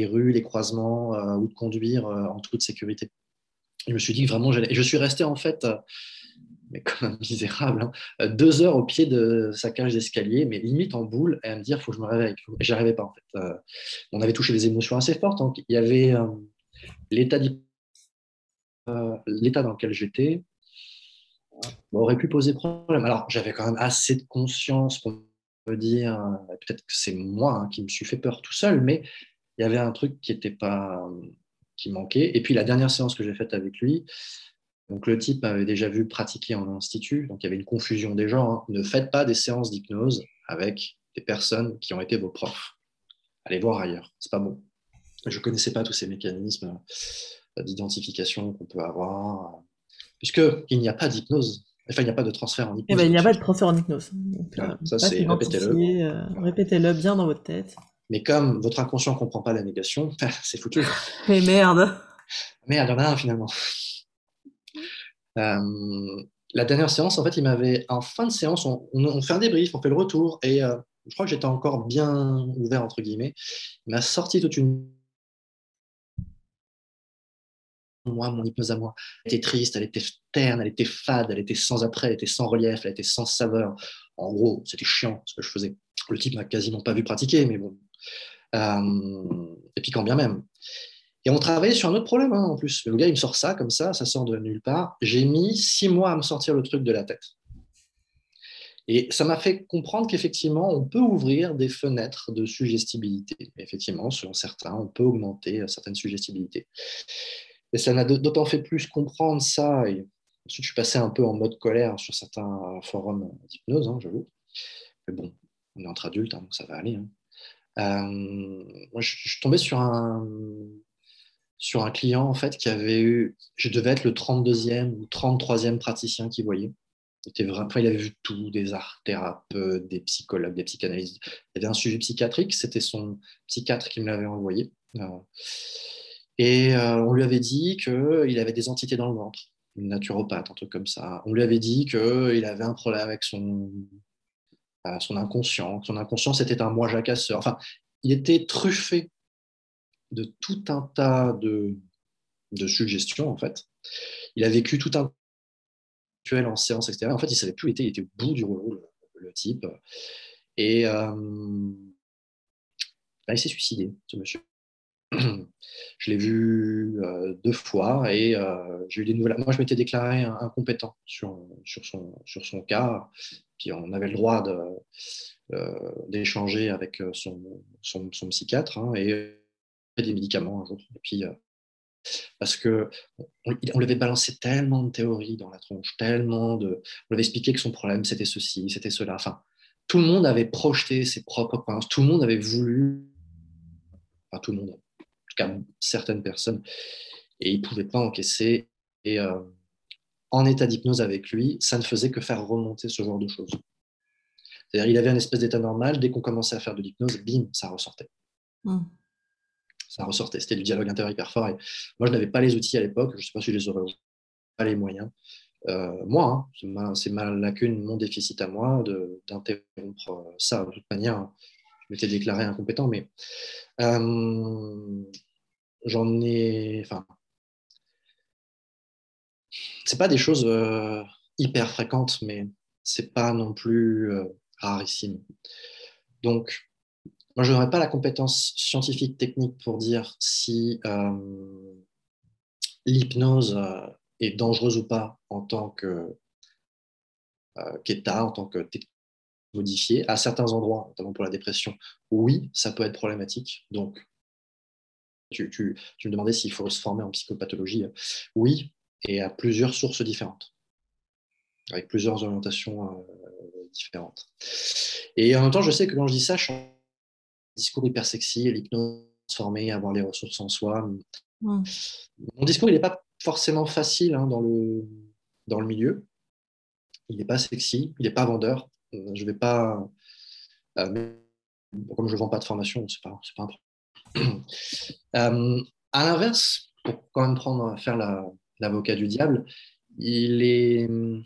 rues, les croisements ou de conduire en toute sécurité. Je me suis dit que vraiment j'allais. Et je suis resté en fait, mais comme un misérable, hein, 2 heures au pied de sa cage d'escalier, mais limite en boule, et à me dire faut que je me réveille. Et j'y arrivais pas en fait. On avait touché des émotions assez fortes. Hein. Il y avait l'état dans lequel j'étais. Bon, aurait pu poser problème. Alors, j'avais quand même assez de conscience pour me dire, peut-être que c'est moi hein, qui me suis fait peur tout seul, mais il y avait un truc qui manquait. Et puis, la dernière séance que j'ai faite avec lui, donc le type avait déjà vu pratiquer en institut, donc il y avait une confusion des gens. Hein. Ne faites pas des séances d'hypnose avec des personnes qui ont été vos profs. Allez voir ailleurs, c'est pas bon. Je ne connaissais pas tous ces mécanismes d'identification qu'on peut avoir. Puisqu'il n'y a pas d'hypnose, enfin, il n'y a pas de transfert en hypnose. Eh ben, il n'y a pas de transfert en hypnose. Donc, ouais, ça, c'est répétez-le. Répétez-le bien dans votre tête. Mais comme votre inconscient ne comprend pas la négation, c'est foutu. Mais merde, il y en a un finalement. La dernière séance, en fait, il m'avait. En fin de séance, on fait un débrief, on fait le retour, et je crois que j'étais encore bien ouvert, entre guillemets. Il m'a sorti toute une. Moi, mon hypnose à moi, elle était triste, elle était terne, elle était fade, elle était sans après, elle était sans relief, elle était sans saveur. En gros, c'était chiant ce que je faisais. Le type m'a quasiment pas vu pratiquer, mais bon. Et puis quand bien même. Et on travaillait sur un autre problème hein, en plus. Le gars, il me sort ça comme ça sort de nulle part. J'ai mis 6 mois à me sortir le truc de la tête. Et ça m'a fait comprendre qu'effectivement, on peut ouvrir des fenêtres de suggestibilité. Effectivement, selon certains, on peut augmenter certaines suggestibilités. Et ça m'a d'autant fait plus comprendre ça. Et ensuite, je suis passé un peu en mode colère sur certains forums d'hypnose, hein, j'avoue. Mais bon, on est entre adultes, hein, donc ça va aller. Hein. Moi, je suis tombé sur un client, en fait, qui avait eu... Je devais être le 32e ou 33e praticien qu'il voyait. Il avait vu tout, des art-thérapeutes, des psychologues, des psychanalystes. Il y avait un sujet psychiatrique, c'était son psychiatre qui me l'avait envoyé. Et on lui avait dit qu'il avait des entités dans le ventre, une naturopathe, un truc comme ça. On lui avait dit qu'il avait un problème avec son inconscient. Son inconscient, c'était un moi jacasseur. Enfin, il était truffé de tout un tas de suggestions, en fait. Il a vécu tout un rituel en séance, etc. En fait, il ne savait plus où il était. Il était au bout du rouleau, le type. Et là, il s'est suicidé, ce monsieur. Je l'ai vu 2 fois et j'ai eu des nouvelles. Moi, je m'étais déclaré incompétent sur son cas. Puis on avait le droit d'échanger avec son psychiatre hein, et des médicaments un jour. Et puis parce que on lui avait balancé tellement de théories dans la tronche, on lui avait expliqué que son problème c'était ceci, c'était cela. Enfin, tout le monde avait projeté ses propres points. Tout le monde avait voulu. Enfin, tout le monde. À certaines personnes et il ne pouvait pas encaisser et en état d'hypnose avec lui ça ne faisait que faire remonter ce genre de choses, c'est-à-dire il avait une espèce d'état normal, dès qu'on commençait à faire de l'hypnose bim, ça ressortait c'était du dialogue intérieur hyper fort et moi je n'avais pas les outils à l'époque, je ne sais pas si je les aurais, pas les moyens moi, hein, c'est ma lacune, mon déficit à moi d'interrompre ça de toute manière, je m'étais déclaré incompétent mais c'est pas des choses hyper fréquentes, mais c'est pas non plus rarissime. Donc, moi, je n'aurais pas la compétence scientifique, technique pour dire si l'hypnose est dangereuse ou pas en tant qu'état, en tant que technique modifiée. À certains endroits, notamment pour la dépression, oui, ça peut être problématique. Donc, tu me demandais s'il faut se former en psychopathologie. Oui, et à plusieurs sources différentes, avec plusieurs orientations différentes. Et en même temps, je sais que quand je dis ça, je suis un discours hyper sexy, l'hypnose, transformer, avoir les ressources en soi. Ouais. Mon discours, il n'est pas forcément facile hein, dans le milieu. Il n'est pas sexy, il n'est pas vendeur. Je ne vais pas... comme je ne vends pas de formation, ce n'est pas un problème. À l'inverse, pour quand même faire l'avocat du diable, il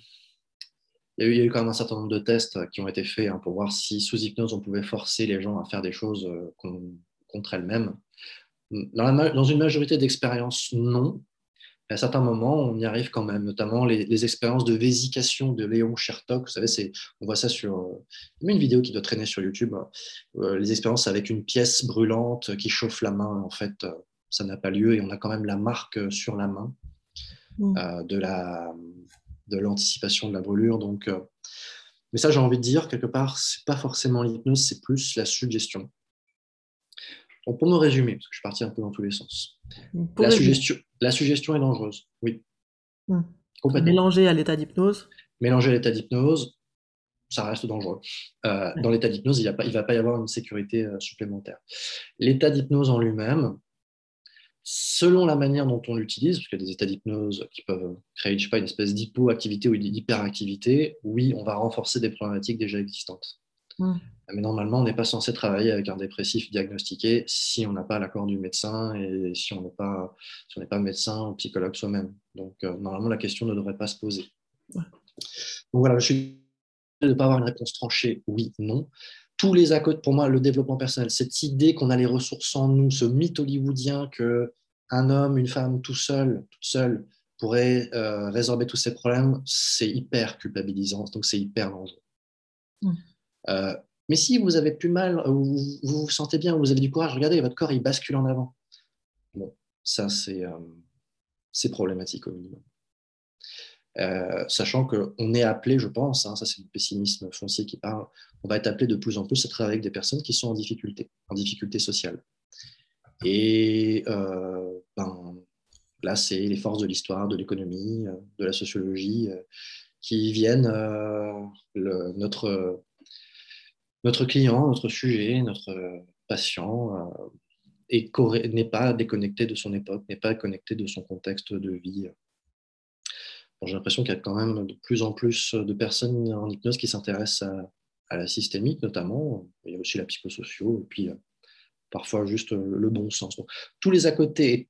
y a eu quand même un certain nombre de tests qui ont été faits pour voir si sous hypnose on pouvait forcer les gens à faire des choses contre elles-mêmes. Dans une majorité d'expériences, non. À certains moments, on y arrive quand même, notamment les expériences de vésication de Léon Chertok. Vous savez, on voit ça sur une vidéo qui doit traîner sur YouTube. Les expériences avec une pièce brûlante qui chauffe la main, en fait, ça n'a pas lieu et on a quand même la marque sur la main de l'anticipation de la brûlure. Donc, mais ça, j'ai envie de dire, quelque part, c'est pas forcément l'hypnose, c'est plus la suggestion. Donc, pour me résumer, parce que je suis parti un peu dans tous les sens, la suggestion est dangereuse, oui. Complètement. Mélangée à l'état d'hypnose. Mélangée à l'état d'hypnose, ça reste dangereux. Dans l'état d'hypnose, il ne va pas y avoir une sécurité supplémentaire. L'état d'hypnose en lui-même, selon la manière dont on l'utilise, parce qu'il y a des états d'hypnose qui peuvent créer, je sais pas, une espèce d'hypoactivité ou d'hyperactivité, oui, on va renforcer des problématiques déjà existantes. Mais normalement, on n'est pas censé travailler avec un dépressif diagnostiqué si on n'a pas l'accord du médecin et si on n'est pas, médecin ou psychologue soi-même. Donc, normalement, la question ne devrait pas se poser. Donc voilà, je suis de ne pas avoir une réponse tranchée, oui, non. Tous les à côté, pour moi, le développement personnel, cette idée qu'on a les ressources en nous, ce mythe hollywoodien qu'un homme, une femme, toute seule, pourrait résorber tous ses problèmes, c'est hyper culpabilisant, donc c'est hyper dangereux. Mais si vous avez plus mal, vous vous sentez bien, vous avez du courage, regardez, votre corps, il bascule en avant. Bon, ça, c'est problématique au minimum. Sachant qu'on est appelé, je pense, ça c'est le pessimisme foncier qui parle, on va être appelé de plus en plus à travailler avec des personnes qui sont en difficulté sociale. Et là, c'est les forces de l'histoire, de l'économie, de la sociologie, qui viennent notre client, notre sujet, notre patient n'est pas déconnecté de son époque, n'est pas connecté de son contexte de vie. Bon, j'ai l'impression qu'il y a quand même de plus en plus de personnes en hypnose qui s'intéressent à la systémique notamment, il y a aussi la psychosociaux, et puis parfois juste le bon sens. Donc, tous les à côté et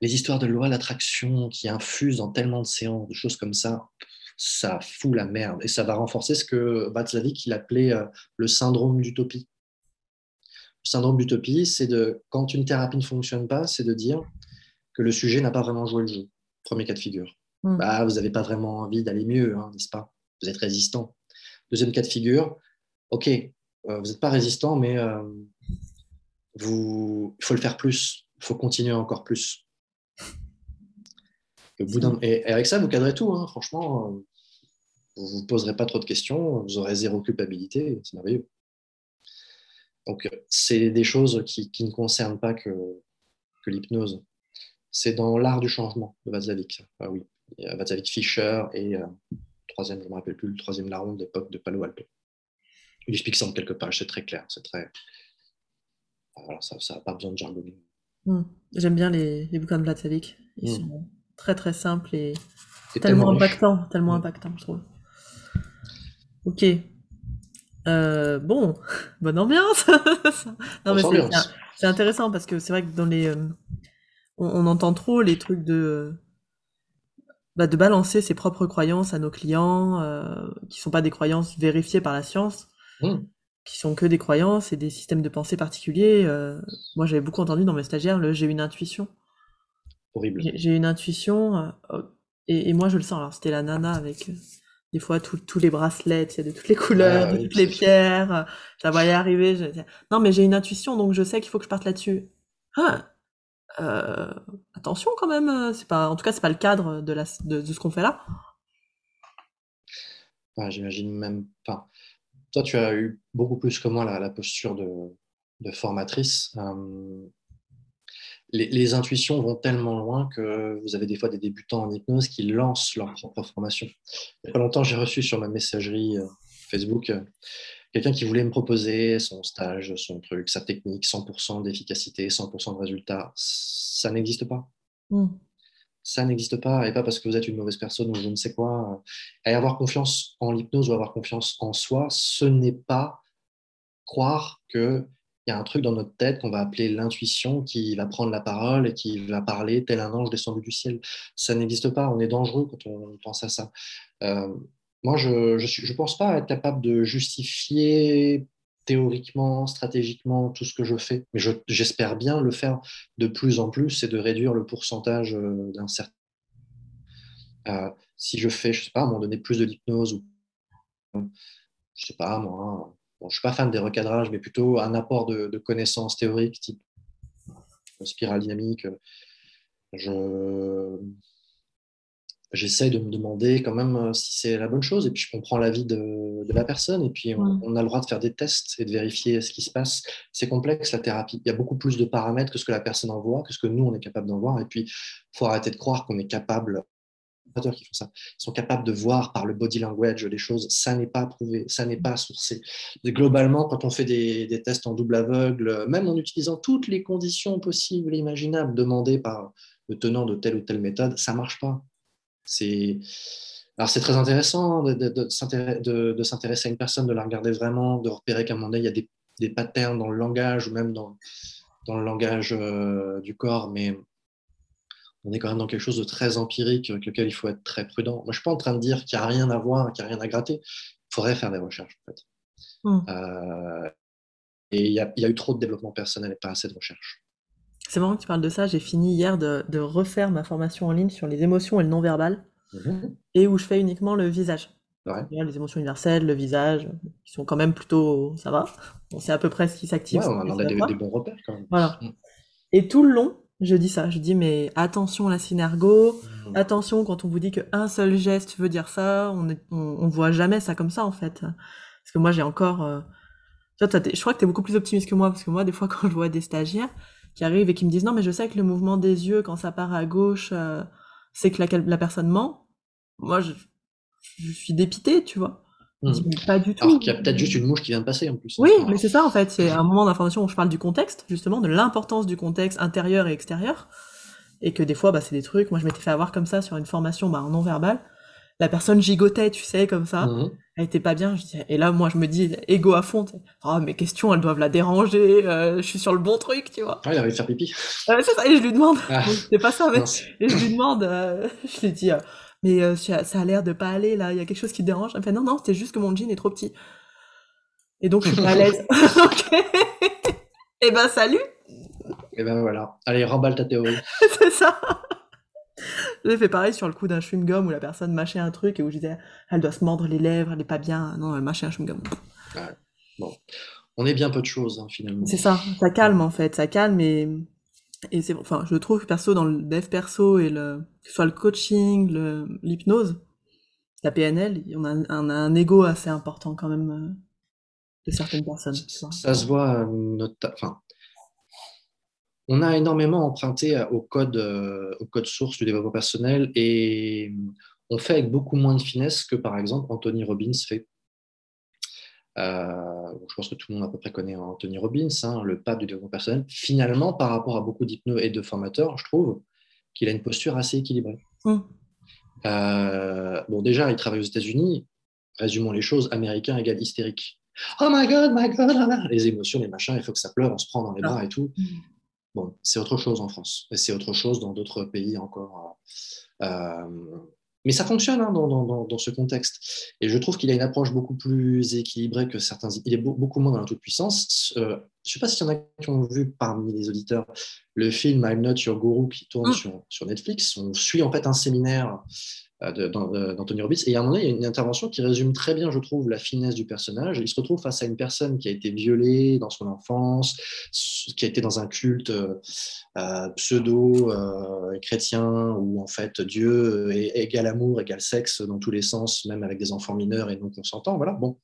les histoires de loi d'attraction qui infusent dans tellement de séances, de choses comme ça, ça fout la merde et ça va renforcer ce que Watzlawick il appelait le syndrome d'utopie. Le syndrome d'utopie, c'est quand une thérapie ne fonctionne pas, c'est de dire que le sujet n'a pas vraiment joué le jeu. Premier cas de figure. Vous n'avez pas vraiment envie d'aller mieux, n'est-ce pas ? Vous êtes résistant. Deuxième cas de figure, ok, vous n'êtes pas résistant, mais il faut le faire plus, il faut continuer encore plus. Et avec ça, vous cadrez tout, franchement, vous ne vous poserez pas trop de questions, vous aurez zéro culpabilité, c'est merveilleux. Donc, c'est des choses qui ne concernent pas que l'hypnose. C'est dans l'art du changement de Watzlawick. Ah oui, Watzlawick Fischer et troisième, je ne me rappelle plus, le troisième larron de l'époque de Palo Alto. Il explique ça en quelques pages, c'est très clair, c'est très... Alors, ça n'a pas besoin de jargonner. J'aime bien les bouquins de Watzlawick, ils sont... très très simple et tellement impactant, je trouve. Ok. Bonne ambiance. Non, mais c'est intéressant parce que c'est vrai que dans les on entend trop les trucs de balancer ses propres croyances à nos clients qui sont pas des croyances vérifiées par la science, qui sont que des croyances et des systèmes de pensée particuliers. Moi j'avais beaucoup entendu dans mes stagiaires j'ai une intuition. Horrible. J'ai une intuition, et moi je le sens. Alors c'était la nana avec des fois tous les bracelets, de toutes les couleurs, de toutes les pierres. Je la voyais arriver. Non, mais j'ai une intuition, donc je sais qu'il faut que je parte là-dessus. Attention quand même, c'est pas, en tout cas c'est pas le cadre de ce qu'on fait là. Ouais, j'imagine même pas. Toi, tu as eu beaucoup plus que moi la posture de formatrice. Les intuitions vont tellement loin que vous avez des fois des débutants en hypnose qui lancent leur propre formation. Il n'y a pas longtemps, j'ai reçu sur ma messagerie Facebook quelqu'un qui voulait me proposer son stage, son truc, sa technique, 100% d'efficacité, 100% de résultats. Ça n'existe pas. Ça n'existe pas. Et pas parce que vous êtes une mauvaise personne ou je ne sais quoi. Et avoir confiance en l'hypnose ou avoir confiance en soi, ce n'est pas croire que il y a un truc dans notre tête qu'on va appeler l'intuition qui va prendre la parole et qui va parler tel un ange descendu du ciel. Ça n'existe pas, on est dangereux quand on pense à ça. Moi, je pense pas être capable de justifier théoriquement, stratégiquement, tout ce que je fais. Mais j'espère bien le faire de plus en plus et de réduire le pourcentage d'un certain... si je fais, je sais pas, à un moment donné, plus de l'hypnose ou... Je sais pas, moi... Bon, je ne suis pas fan des recadrages, mais plutôt un apport de connaissances théoriques, type spirale dynamique. J'essaie de me demander quand même si c'est la bonne chose, et puis je comprends l'avis de la personne, et puis on a le droit de faire des tests et de vérifier ce qui se passe. C'est complexe, la thérapie. Il y a beaucoup plus de paramètres que ce que la personne en voit, que ce que nous, on est capable d'en voir. Et puis, il faut arrêter de croire qu'on est capable... qui font ça, ils sont capables de voir par le body language des choses, ça n'est pas prouvé, ça n'est pas sourcé. Et globalement, quand on fait des tests en double aveugle, même en utilisant toutes les conditions possibles et imaginables demandées par le tenant de telle ou telle méthode, ça ne marche pas. Alors c'est très intéressant de s'intéresser à une personne, de la regarder vraiment, de repérer qu'à un moment donné, il y a des patterns dans le langage ou même dans le langage du corps, mais on est quand même dans quelque chose de très empirique avec lequel il faut être très prudent. Moi, je ne suis pas en train de dire qu'il n'y a rien à voir, qu'il n'y a rien à gratter. Il faudrait faire des recherches, en fait. Et il y a eu trop de développement personnel et pas assez de recherche. C'est marrant que tu parles de ça. J'ai fini hier de refaire ma formation en ligne sur les émotions et le non-verbal, et où je fais uniquement le visage. Ouais. Les émotions universelles, le visage, qui sont quand même plutôt... Ça va. On sait à peu près ce qui s'active. Ouais, on a des bons repères, quand même. Voilà. Et tout le long, je dis ça, je dis mais attention la synergo, attention quand on vous dit qu'un seul geste veut dire ça, on voit jamais ça comme ça en fait. Parce que moi j'ai encore... je crois que t'es beaucoup plus optimiste que moi, parce que moi des fois quand je vois des stagiaires qui arrivent et qui me disent non mais je sais que le mouvement des yeux quand ça part à gauche, c'est que la personne ment, moi je suis dépitée, tu vois. Pas du tout. Alors qu'il y a peut-être juste une mouche qui vient de passer en plus. Oui, mais c'est ça en fait, c'est un moment d'information où je parle du contexte, justement, de l'importance du contexte intérieur et extérieur, et que des fois, bah, c'est des trucs, moi je m'étais fait avoir comme ça sur une formation en non-verbal, la personne gigotait, tu sais, comme ça, elle était pas bien, et là moi je me dis, égo à fond, oh, mes questions elles doivent la déranger, je suis sur le bon truc, tu vois. Ouais, il avait fait pipi. C'est ça, et je lui demande, c'est pas ça, mais non, et je lui demande, je lui dis... mais ça a l'air de pas aller là, il y a quelque chose qui te dérange. Elle me fait non, c'est juste que mon jean est trop petit. Et donc je suis pas à l'aise. Ok. Et ben salut. Et ben voilà. Allez, remballe ta théorie. C'est ça. J'ai fait pareil sur le coup d'un chewing-gum où la personne mâchait un truc et où je disais elle doit se mordre les lèvres, elle est pas bien. Non, elle mâchait un chewing-gum. Ouais. Bon. On est bien peu de choses hein, finalement. C'est ça. Ça calme en fait, ça calme et c'est enfin je trouve perso dans le dev perso et que ce soit le coaching, l'hypnose, la PNL, on a un ego assez important quand même de certaines personnes. Ça se voit on a énormément emprunté au code source du développement personnel et on fait avec beaucoup moins de finesse que par exemple Anthony Robbins fait. Je pense que tout le monde à peu près connaît Anthony Robbins, hein, le pape du développement personnel. Finalement, par rapport à beaucoup d'hypnos et de formateurs, je trouve qu'il a une posture assez équilibrée. Déjà, il travaille aux États-Unis. Résumons les choses, américain égale hystérique. Oh my God, les émotions, les machins, il faut que ça pleure, on se prend dans les bras et tout. Bon, c'est autre chose en France, et c'est autre chose dans d'autres pays encore. Mais ça fonctionne hein, dans ce contexte. Et je trouve qu'il a une approche beaucoup plus équilibrée que certains... Il est beaucoup moins dans la toute-puissance. Je ne sais pas s'il y en a qui ont vu parmi les auditeurs le film « I'm Not Your Guru » qui tourne sur Netflix. On suit en fait un séminaire d'Anthony Robbins. Et à un moment donné, il y a une intervention qui résume très bien, je trouve, la finesse du personnage. Il se retrouve face à une personne qui a été violée dans son enfance, qui a été dans un culte pseudo-chrétien où en fait Dieu est égal amour, égal sexe dans tous les sens, même avec des enfants mineurs et non consentants. Voilà, bon.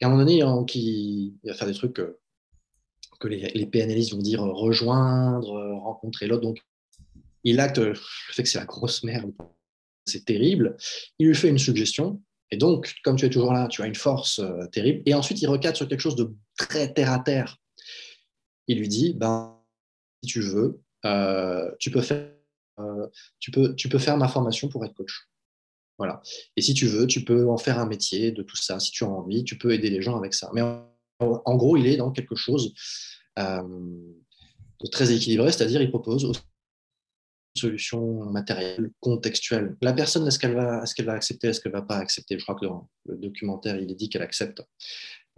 Et à un moment donné, il va faire des trucs que les PNListes vont dire rejoindre, rencontrer l'autre. Donc, il acte le fait que c'est la grosse merde. C'est terrible, il lui fait une suggestion, et donc, comme tu es toujours là, tu as une force terrible, et ensuite, il recadre sur quelque chose de très terre-à-terre. Il lui dit, si tu veux, tu peux faire ma formation pour être coach. Voilà. Et si tu veux, tu peux en faire un métier de tout ça, si tu as envie, tu peux aider les gens avec ça. Mais En gros, il est dans quelque chose de très équilibré, c'est-à-dire il propose aussi une solution matérielle, contextuelle. La personne, est-ce qu'elle va accepter, est-ce qu'elle ne va pas accepter? Je crois que dans le documentaire, il est dit qu'elle accepte.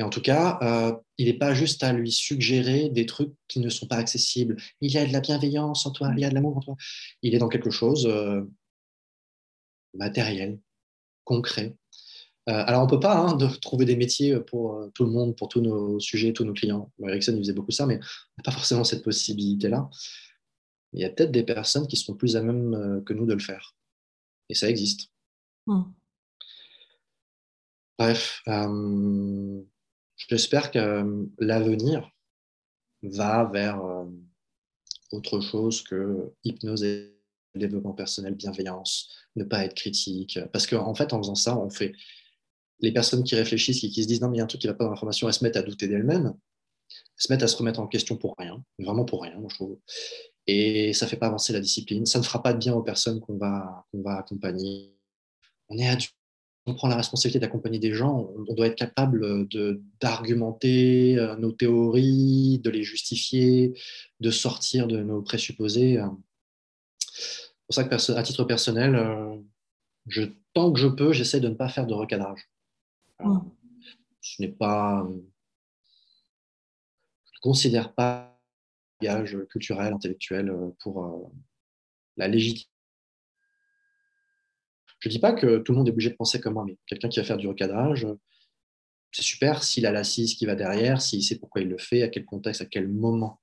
Mais en tout cas, il n'est pas juste à lui suggérer des trucs qui ne sont pas accessibles. Il y a de la bienveillance en toi, il y a de l'amour en toi. Il est dans quelque chose matériel, concret. Alors, on ne peut pas de trouver des métiers pour tout le monde, pour tous nos sujets, tous nos clients. Erickson, il faisait beaucoup ça, mais on n'a pas forcément cette possibilité-là. Il y a peut-être des personnes qui seront plus à même que nous de le faire. Et ça existe. Mmh. Bref, j'espère que l'avenir va vers autre chose que hypnose et développement personnel, bienveillance, ne pas être critique. Parce qu'en fait, en faisant ça, on fait... Les personnes qui réfléchissent et qui se disent « Non, mais il y a un truc qui ne va pas dans l'information », elles se mettent à douter d'elles-mêmes, elles se mettent à se remettre en question pour rien, vraiment pour rien, moi, je trouve. Et ça ne fait pas avancer la discipline. Ça ne fera pas de bien aux personnes qu'on va accompagner. On est adulte, on prend la responsabilité d'accompagner des gens. On doit être capable d'argumenter nos théories, de les justifier, de sortir de nos présupposés. C'est pour ça que, à titre personnel, tant que je peux, j'essaie de ne pas faire de recadrage. Alors, ce n'est pas... Je ne considère pas le bagage culturel, intellectuel pour la légitimité. Je ne dis pas que tout le monde est obligé de penser comme moi, mais quelqu'un qui va faire du recadrage, c'est super s'il a l'assise qui va derrière, s'il sait pourquoi il le fait, à quel contexte, à quel moment.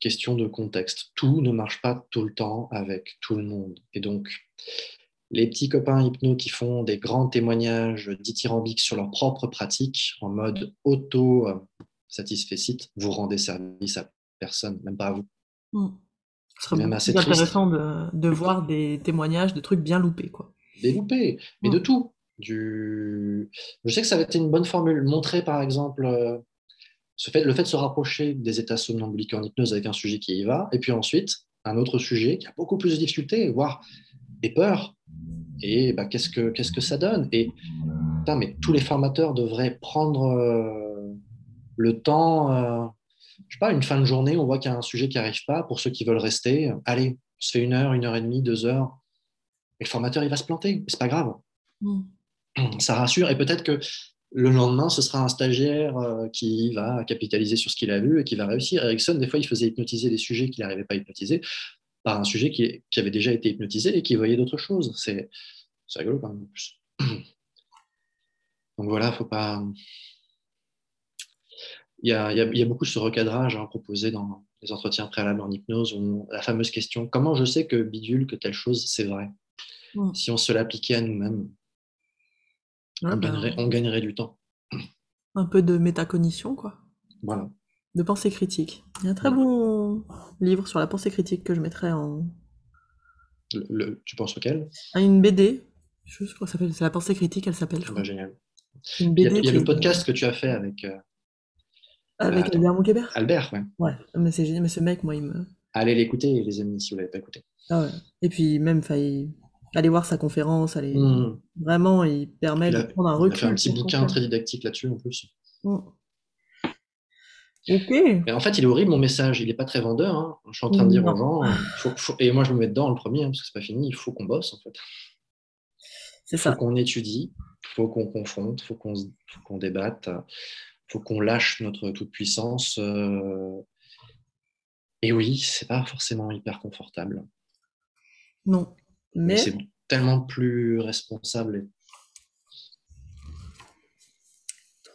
Question de contexte. Tout ne marche pas tout le temps avec tout le monde. Et donc, les petits copains hypno qui font des grands témoignages dithyrambiques sur leur propre pratique, en mode auto-satisfecite, vous rendez service à personne, même pas à vous. Ce serait assez intéressant de voir des témoignages de trucs bien loupés, quoi. Des loupés, mais de tout. Je sais que ça avait été une bonne formule. Montrer, par exemple... Le fait de se rapprocher des états somnambuliques en hypnose avec un sujet qui y va, et puis ensuite, un autre sujet qui a beaucoup plus de difficultés, voire des peurs, et qu'est-ce que ça donne? Et mais tous les formateurs devraient prendre le temps, je sais pas, une fin de journée, on voit qu'il y a un sujet qui n'arrive pas, pour ceux qui veulent rester, allez, on se fait 1 heure, 1 heure et demie, 2 heures, et le formateur, il va se planter, c'est pas grave. Ça rassure, et peut-être que le lendemain, ce sera un stagiaire qui va capitaliser sur ce qu'il a vu et qui va réussir. Erickson, des fois, il faisait hypnotiser des sujets qu'il n'arrivait pas à hypnotiser par un sujet qui avait déjà été hypnotisé et qui voyait d'autres choses. C'est rigolo quand même, en plus. Donc voilà, faut pas... Il y a beaucoup ce recadrage proposé dans les entretiens préalables en hypnose, où la fameuse question « Comment je sais que bidule, que telle chose, c'est vrai ?» Si on se l'appliquait à nous-mêmes. On gagnerait du temps. Un peu de métacognition, quoi. Voilà. De pensée critique. Il y a un très bon livre sur la pensée critique que je mettrai en... Tu penses auquel? Une BD. Je crois que ça s'appelle. C'est la pensée critique, elle s'appelle. Génial. Une BD il y a le podcast que tu as fait avec... Avec Albert Monquébert. Albert, ouais. Mais c'est génial. Mais ce mec, moi, il me... Allez l'écouter, les amis, si vous ne l'avez pas écouté. Ah ouais. Et puis, même, aller voir sa conférence, vraiment, il permet de prendre un recul. Il a fait un petit bouquin très didactique là-dessus, en plus. Ok. Mais en fait, il est horrible, mon message. Il n'est pas très vendeur. Je suis en train de dire aux gens, et moi, je me mets dedans, le premier, parce que c'est pas fini, il faut qu'on bosse, en fait. C'est ça. Il faut qu'on étudie, il faut qu'on confronte, il faut qu'on débatte, il faut qu'on lâche notre toute-puissance. Et oui, c'est pas forcément hyper confortable. Non. Mais c'est tellement plus responsable.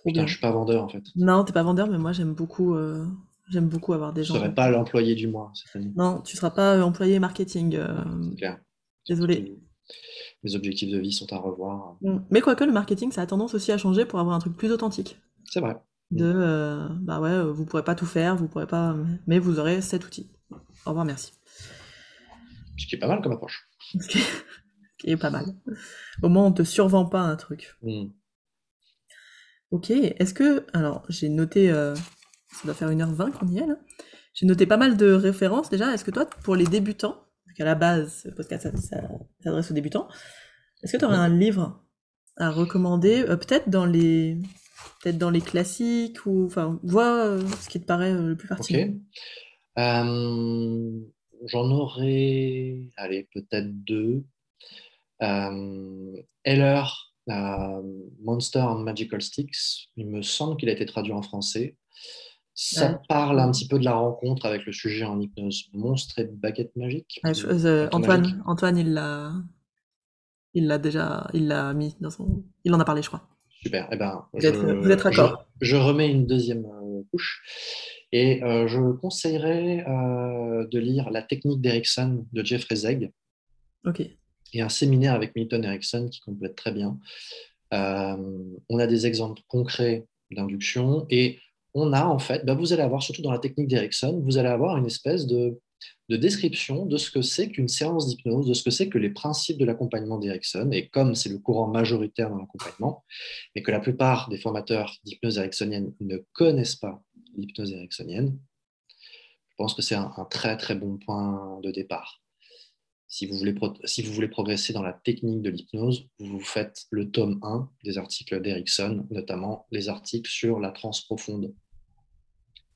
Putain, je suis pas vendeur en fait. Non, t'es pas vendeur, mais moi j'aime beaucoup avoir des gens. Tu serais pas l'employé du mois cette année. Non, tu seras pas employé marketing. C'est clair. Désolé. Mes objectifs de vie sont à revoir. Mais quoique le marketing, ça a tendance aussi à changer pour avoir un truc plus authentique. C'est vrai. Vous pourrez pas tout faire, vous pourrez pas, mais vous aurez cet outil. Au revoir, merci. Ce qui est pas mal comme approche. Ce qui est pas mal. Au moins, on ne te survend pas un truc. Ok, est-ce que... Alors, j'ai noté... ça doit faire 1h20 qu'on y est, là. J'ai noté pas mal de références, déjà. Est-ce que toi, pour les débutants, parce qu'à la base, le podcast s'adresse aux débutants, est-ce que tu aurais un livre à recommander, peut-être dans les classiques, ou enfin, vois ce qui te paraît le plus pertinent. Okay. J'en aurais, allez, peut-être deux. Heller, Monster and Magical Sticks, il me semble qu'il a été traduit en français. Ça parle un petit peu de la rencontre avec le sujet en hypnose. Monstre et baguette magique. Antoine, il l'a mis dans son... Il en a parlé, je crois. Super. Eh ben, vous êtes d'accord. Je remets une deuxième couche. Et je conseillerais de lire La Technique d'Erickson de Jeffrey Zeig. Ok. Et un séminaire avec Milton Erickson qui complète très bien. On a des exemples concrets d'induction et on a en fait, vous allez avoir, surtout dans La Technique d'Erickson, vous allez avoir une espèce de description de ce que c'est qu'une séance d'hypnose, de ce que c'est que les principes de l'accompagnement d'Erickson, et comme c'est le courant majoritaire dans l'accompagnement, et que la plupart des formateurs d'hypnose ericksonienne ne connaissent pas l'hypnose ericksonienne, je pense que c'est un très très bon point de départ. Si vous voulez progresser dans la technique de l'hypnose, vous faites le tome 1 des articles d'Erickson, notamment les articles sur la transe profonde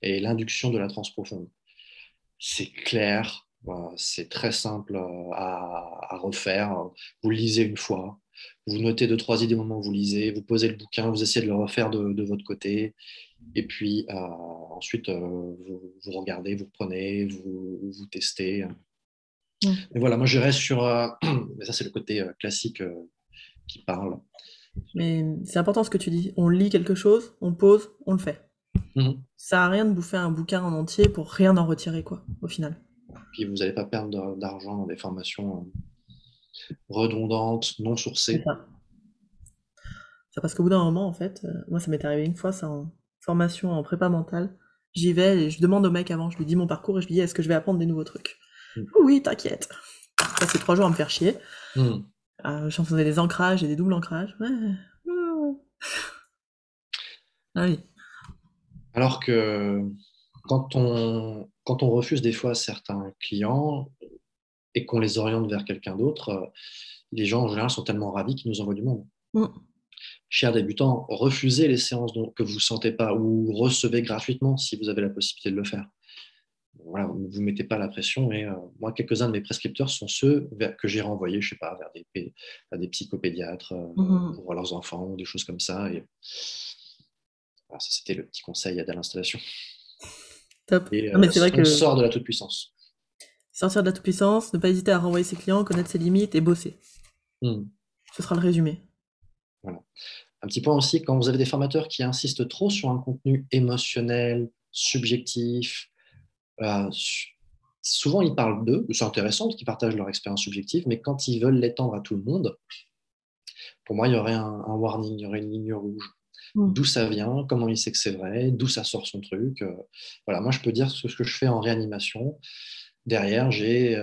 et l'induction de la transe profonde. C'est clair, c'est très simple à refaire. Vous lisez une fois, vous notez 2-3 idées au moment où vous lisez, vous posez le bouquin, vous essayez de le refaire de votre côté, et puis ensuite vous regardez, vous reprenez, vous testez. Mais voilà, moi je reste sur. Mais ça, c'est le côté classique qui parle. Mais c'est important ce que tu dis. On lit quelque chose, on pose, on le fait. Mm-hmm. Ça n'a rien de bouffer un bouquin en entier pour rien en retirer, quoi, au final. Puis vous n'allez pas perdre d'argent dans des formations redondantes, non sourcées. Ça parce qu'au bout d'un moment, en fait, moi ça m'est arrivé une fois, c'est en formation en prépa mentale. J'y vais et je demande au mec avant, je lui dis mon parcours et je lui dis est-ce que je vais apprendre des nouveaux trucs. Oui, t'inquiète. Ça, c'est 3 jours à me faire chier. Mm. J'en faisais des ancrages et des doubles ancrages. Ouais. Ah oui. Alors que quand on refuse des fois certains clients et qu'on les oriente vers quelqu'un d'autre, les gens en général sont tellement ravis qu'ils nous envoient du monde. Mm. Chers débutants, refusez les séances que vous ne sentez pas ou recevez gratuitement si vous avez la possibilité de le faire. Voilà, vous ne mettez pas la pression. Et moi, quelques-uns de mes prescripteurs sont ceux que j'ai renvoyés, je ne sais pas, vers des psychopédiatres pour leurs enfants, ou des choses comme ça. Et... Alors, ça, c'était le petit conseil à l'installation. Top. Et, non, mais c'est vrai que... sort de la toute-puissance. Sortir de la toute-puissance, ne pas hésiter à renvoyer ses clients, connaître ses limites et bosser. Mm. Ce sera le résumé. Voilà. Un petit point aussi, quand vous avez des formateurs qui insistent trop sur un contenu émotionnel, subjectif, souvent ils parlent d'eux, c'est intéressant parce qu'ils partagent leur expérience subjective, mais quand ils veulent l'étendre à tout le monde, pour moi il y aurait un warning, il y aurait une ligne rouge. D'où ça vient, comment il sait que c'est vrai, d'où ça sort son truc. Voilà, moi je peux dire ce que je fais en réanimation. Derrière, j'ai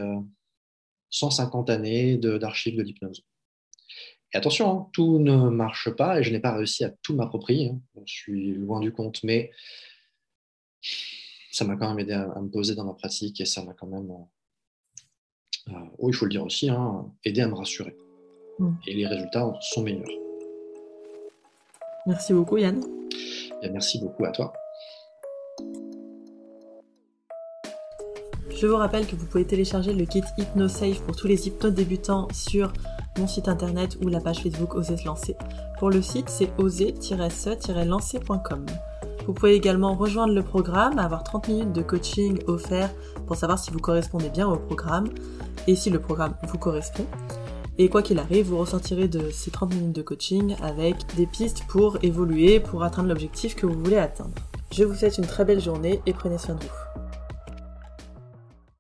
150 années d'archives de l'hypnose. Et attention, hein, tout ne marche pas et je n'ai pas réussi à tout m'approprier. Hein. Je suis loin du compte, mais ça m'a quand même aidé à me poser dans ma pratique et ça m'a quand même, il faut le dire aussi, hein, aidé à me rassurer. Mmh. Et les résultats sont meilleurs. Merci beaucoup Yann. Et merci beaucoup à toi. Je vous rappelle que vous pouvez télécharger le kit HypnoSafe pour tous les hypno-débutants sur mon site internet ou la page Facebook Oser se lancer. Pour le site, c'est oser-se-lancer.com. Vous pouvez également rejoindre le programme, avoir 30 minutes de coaching offert pour savoir si vous correspondez bien au programme et si le programme vous correspond. Et quoi qu'il arrive, vous ressortirez de ces 30 minutes de coaching avec des pistes pour évoluer, pour atteindre l'objectif que vous voulez atteindre. Je vous souhaite une très belle journée et prenez soin de vous.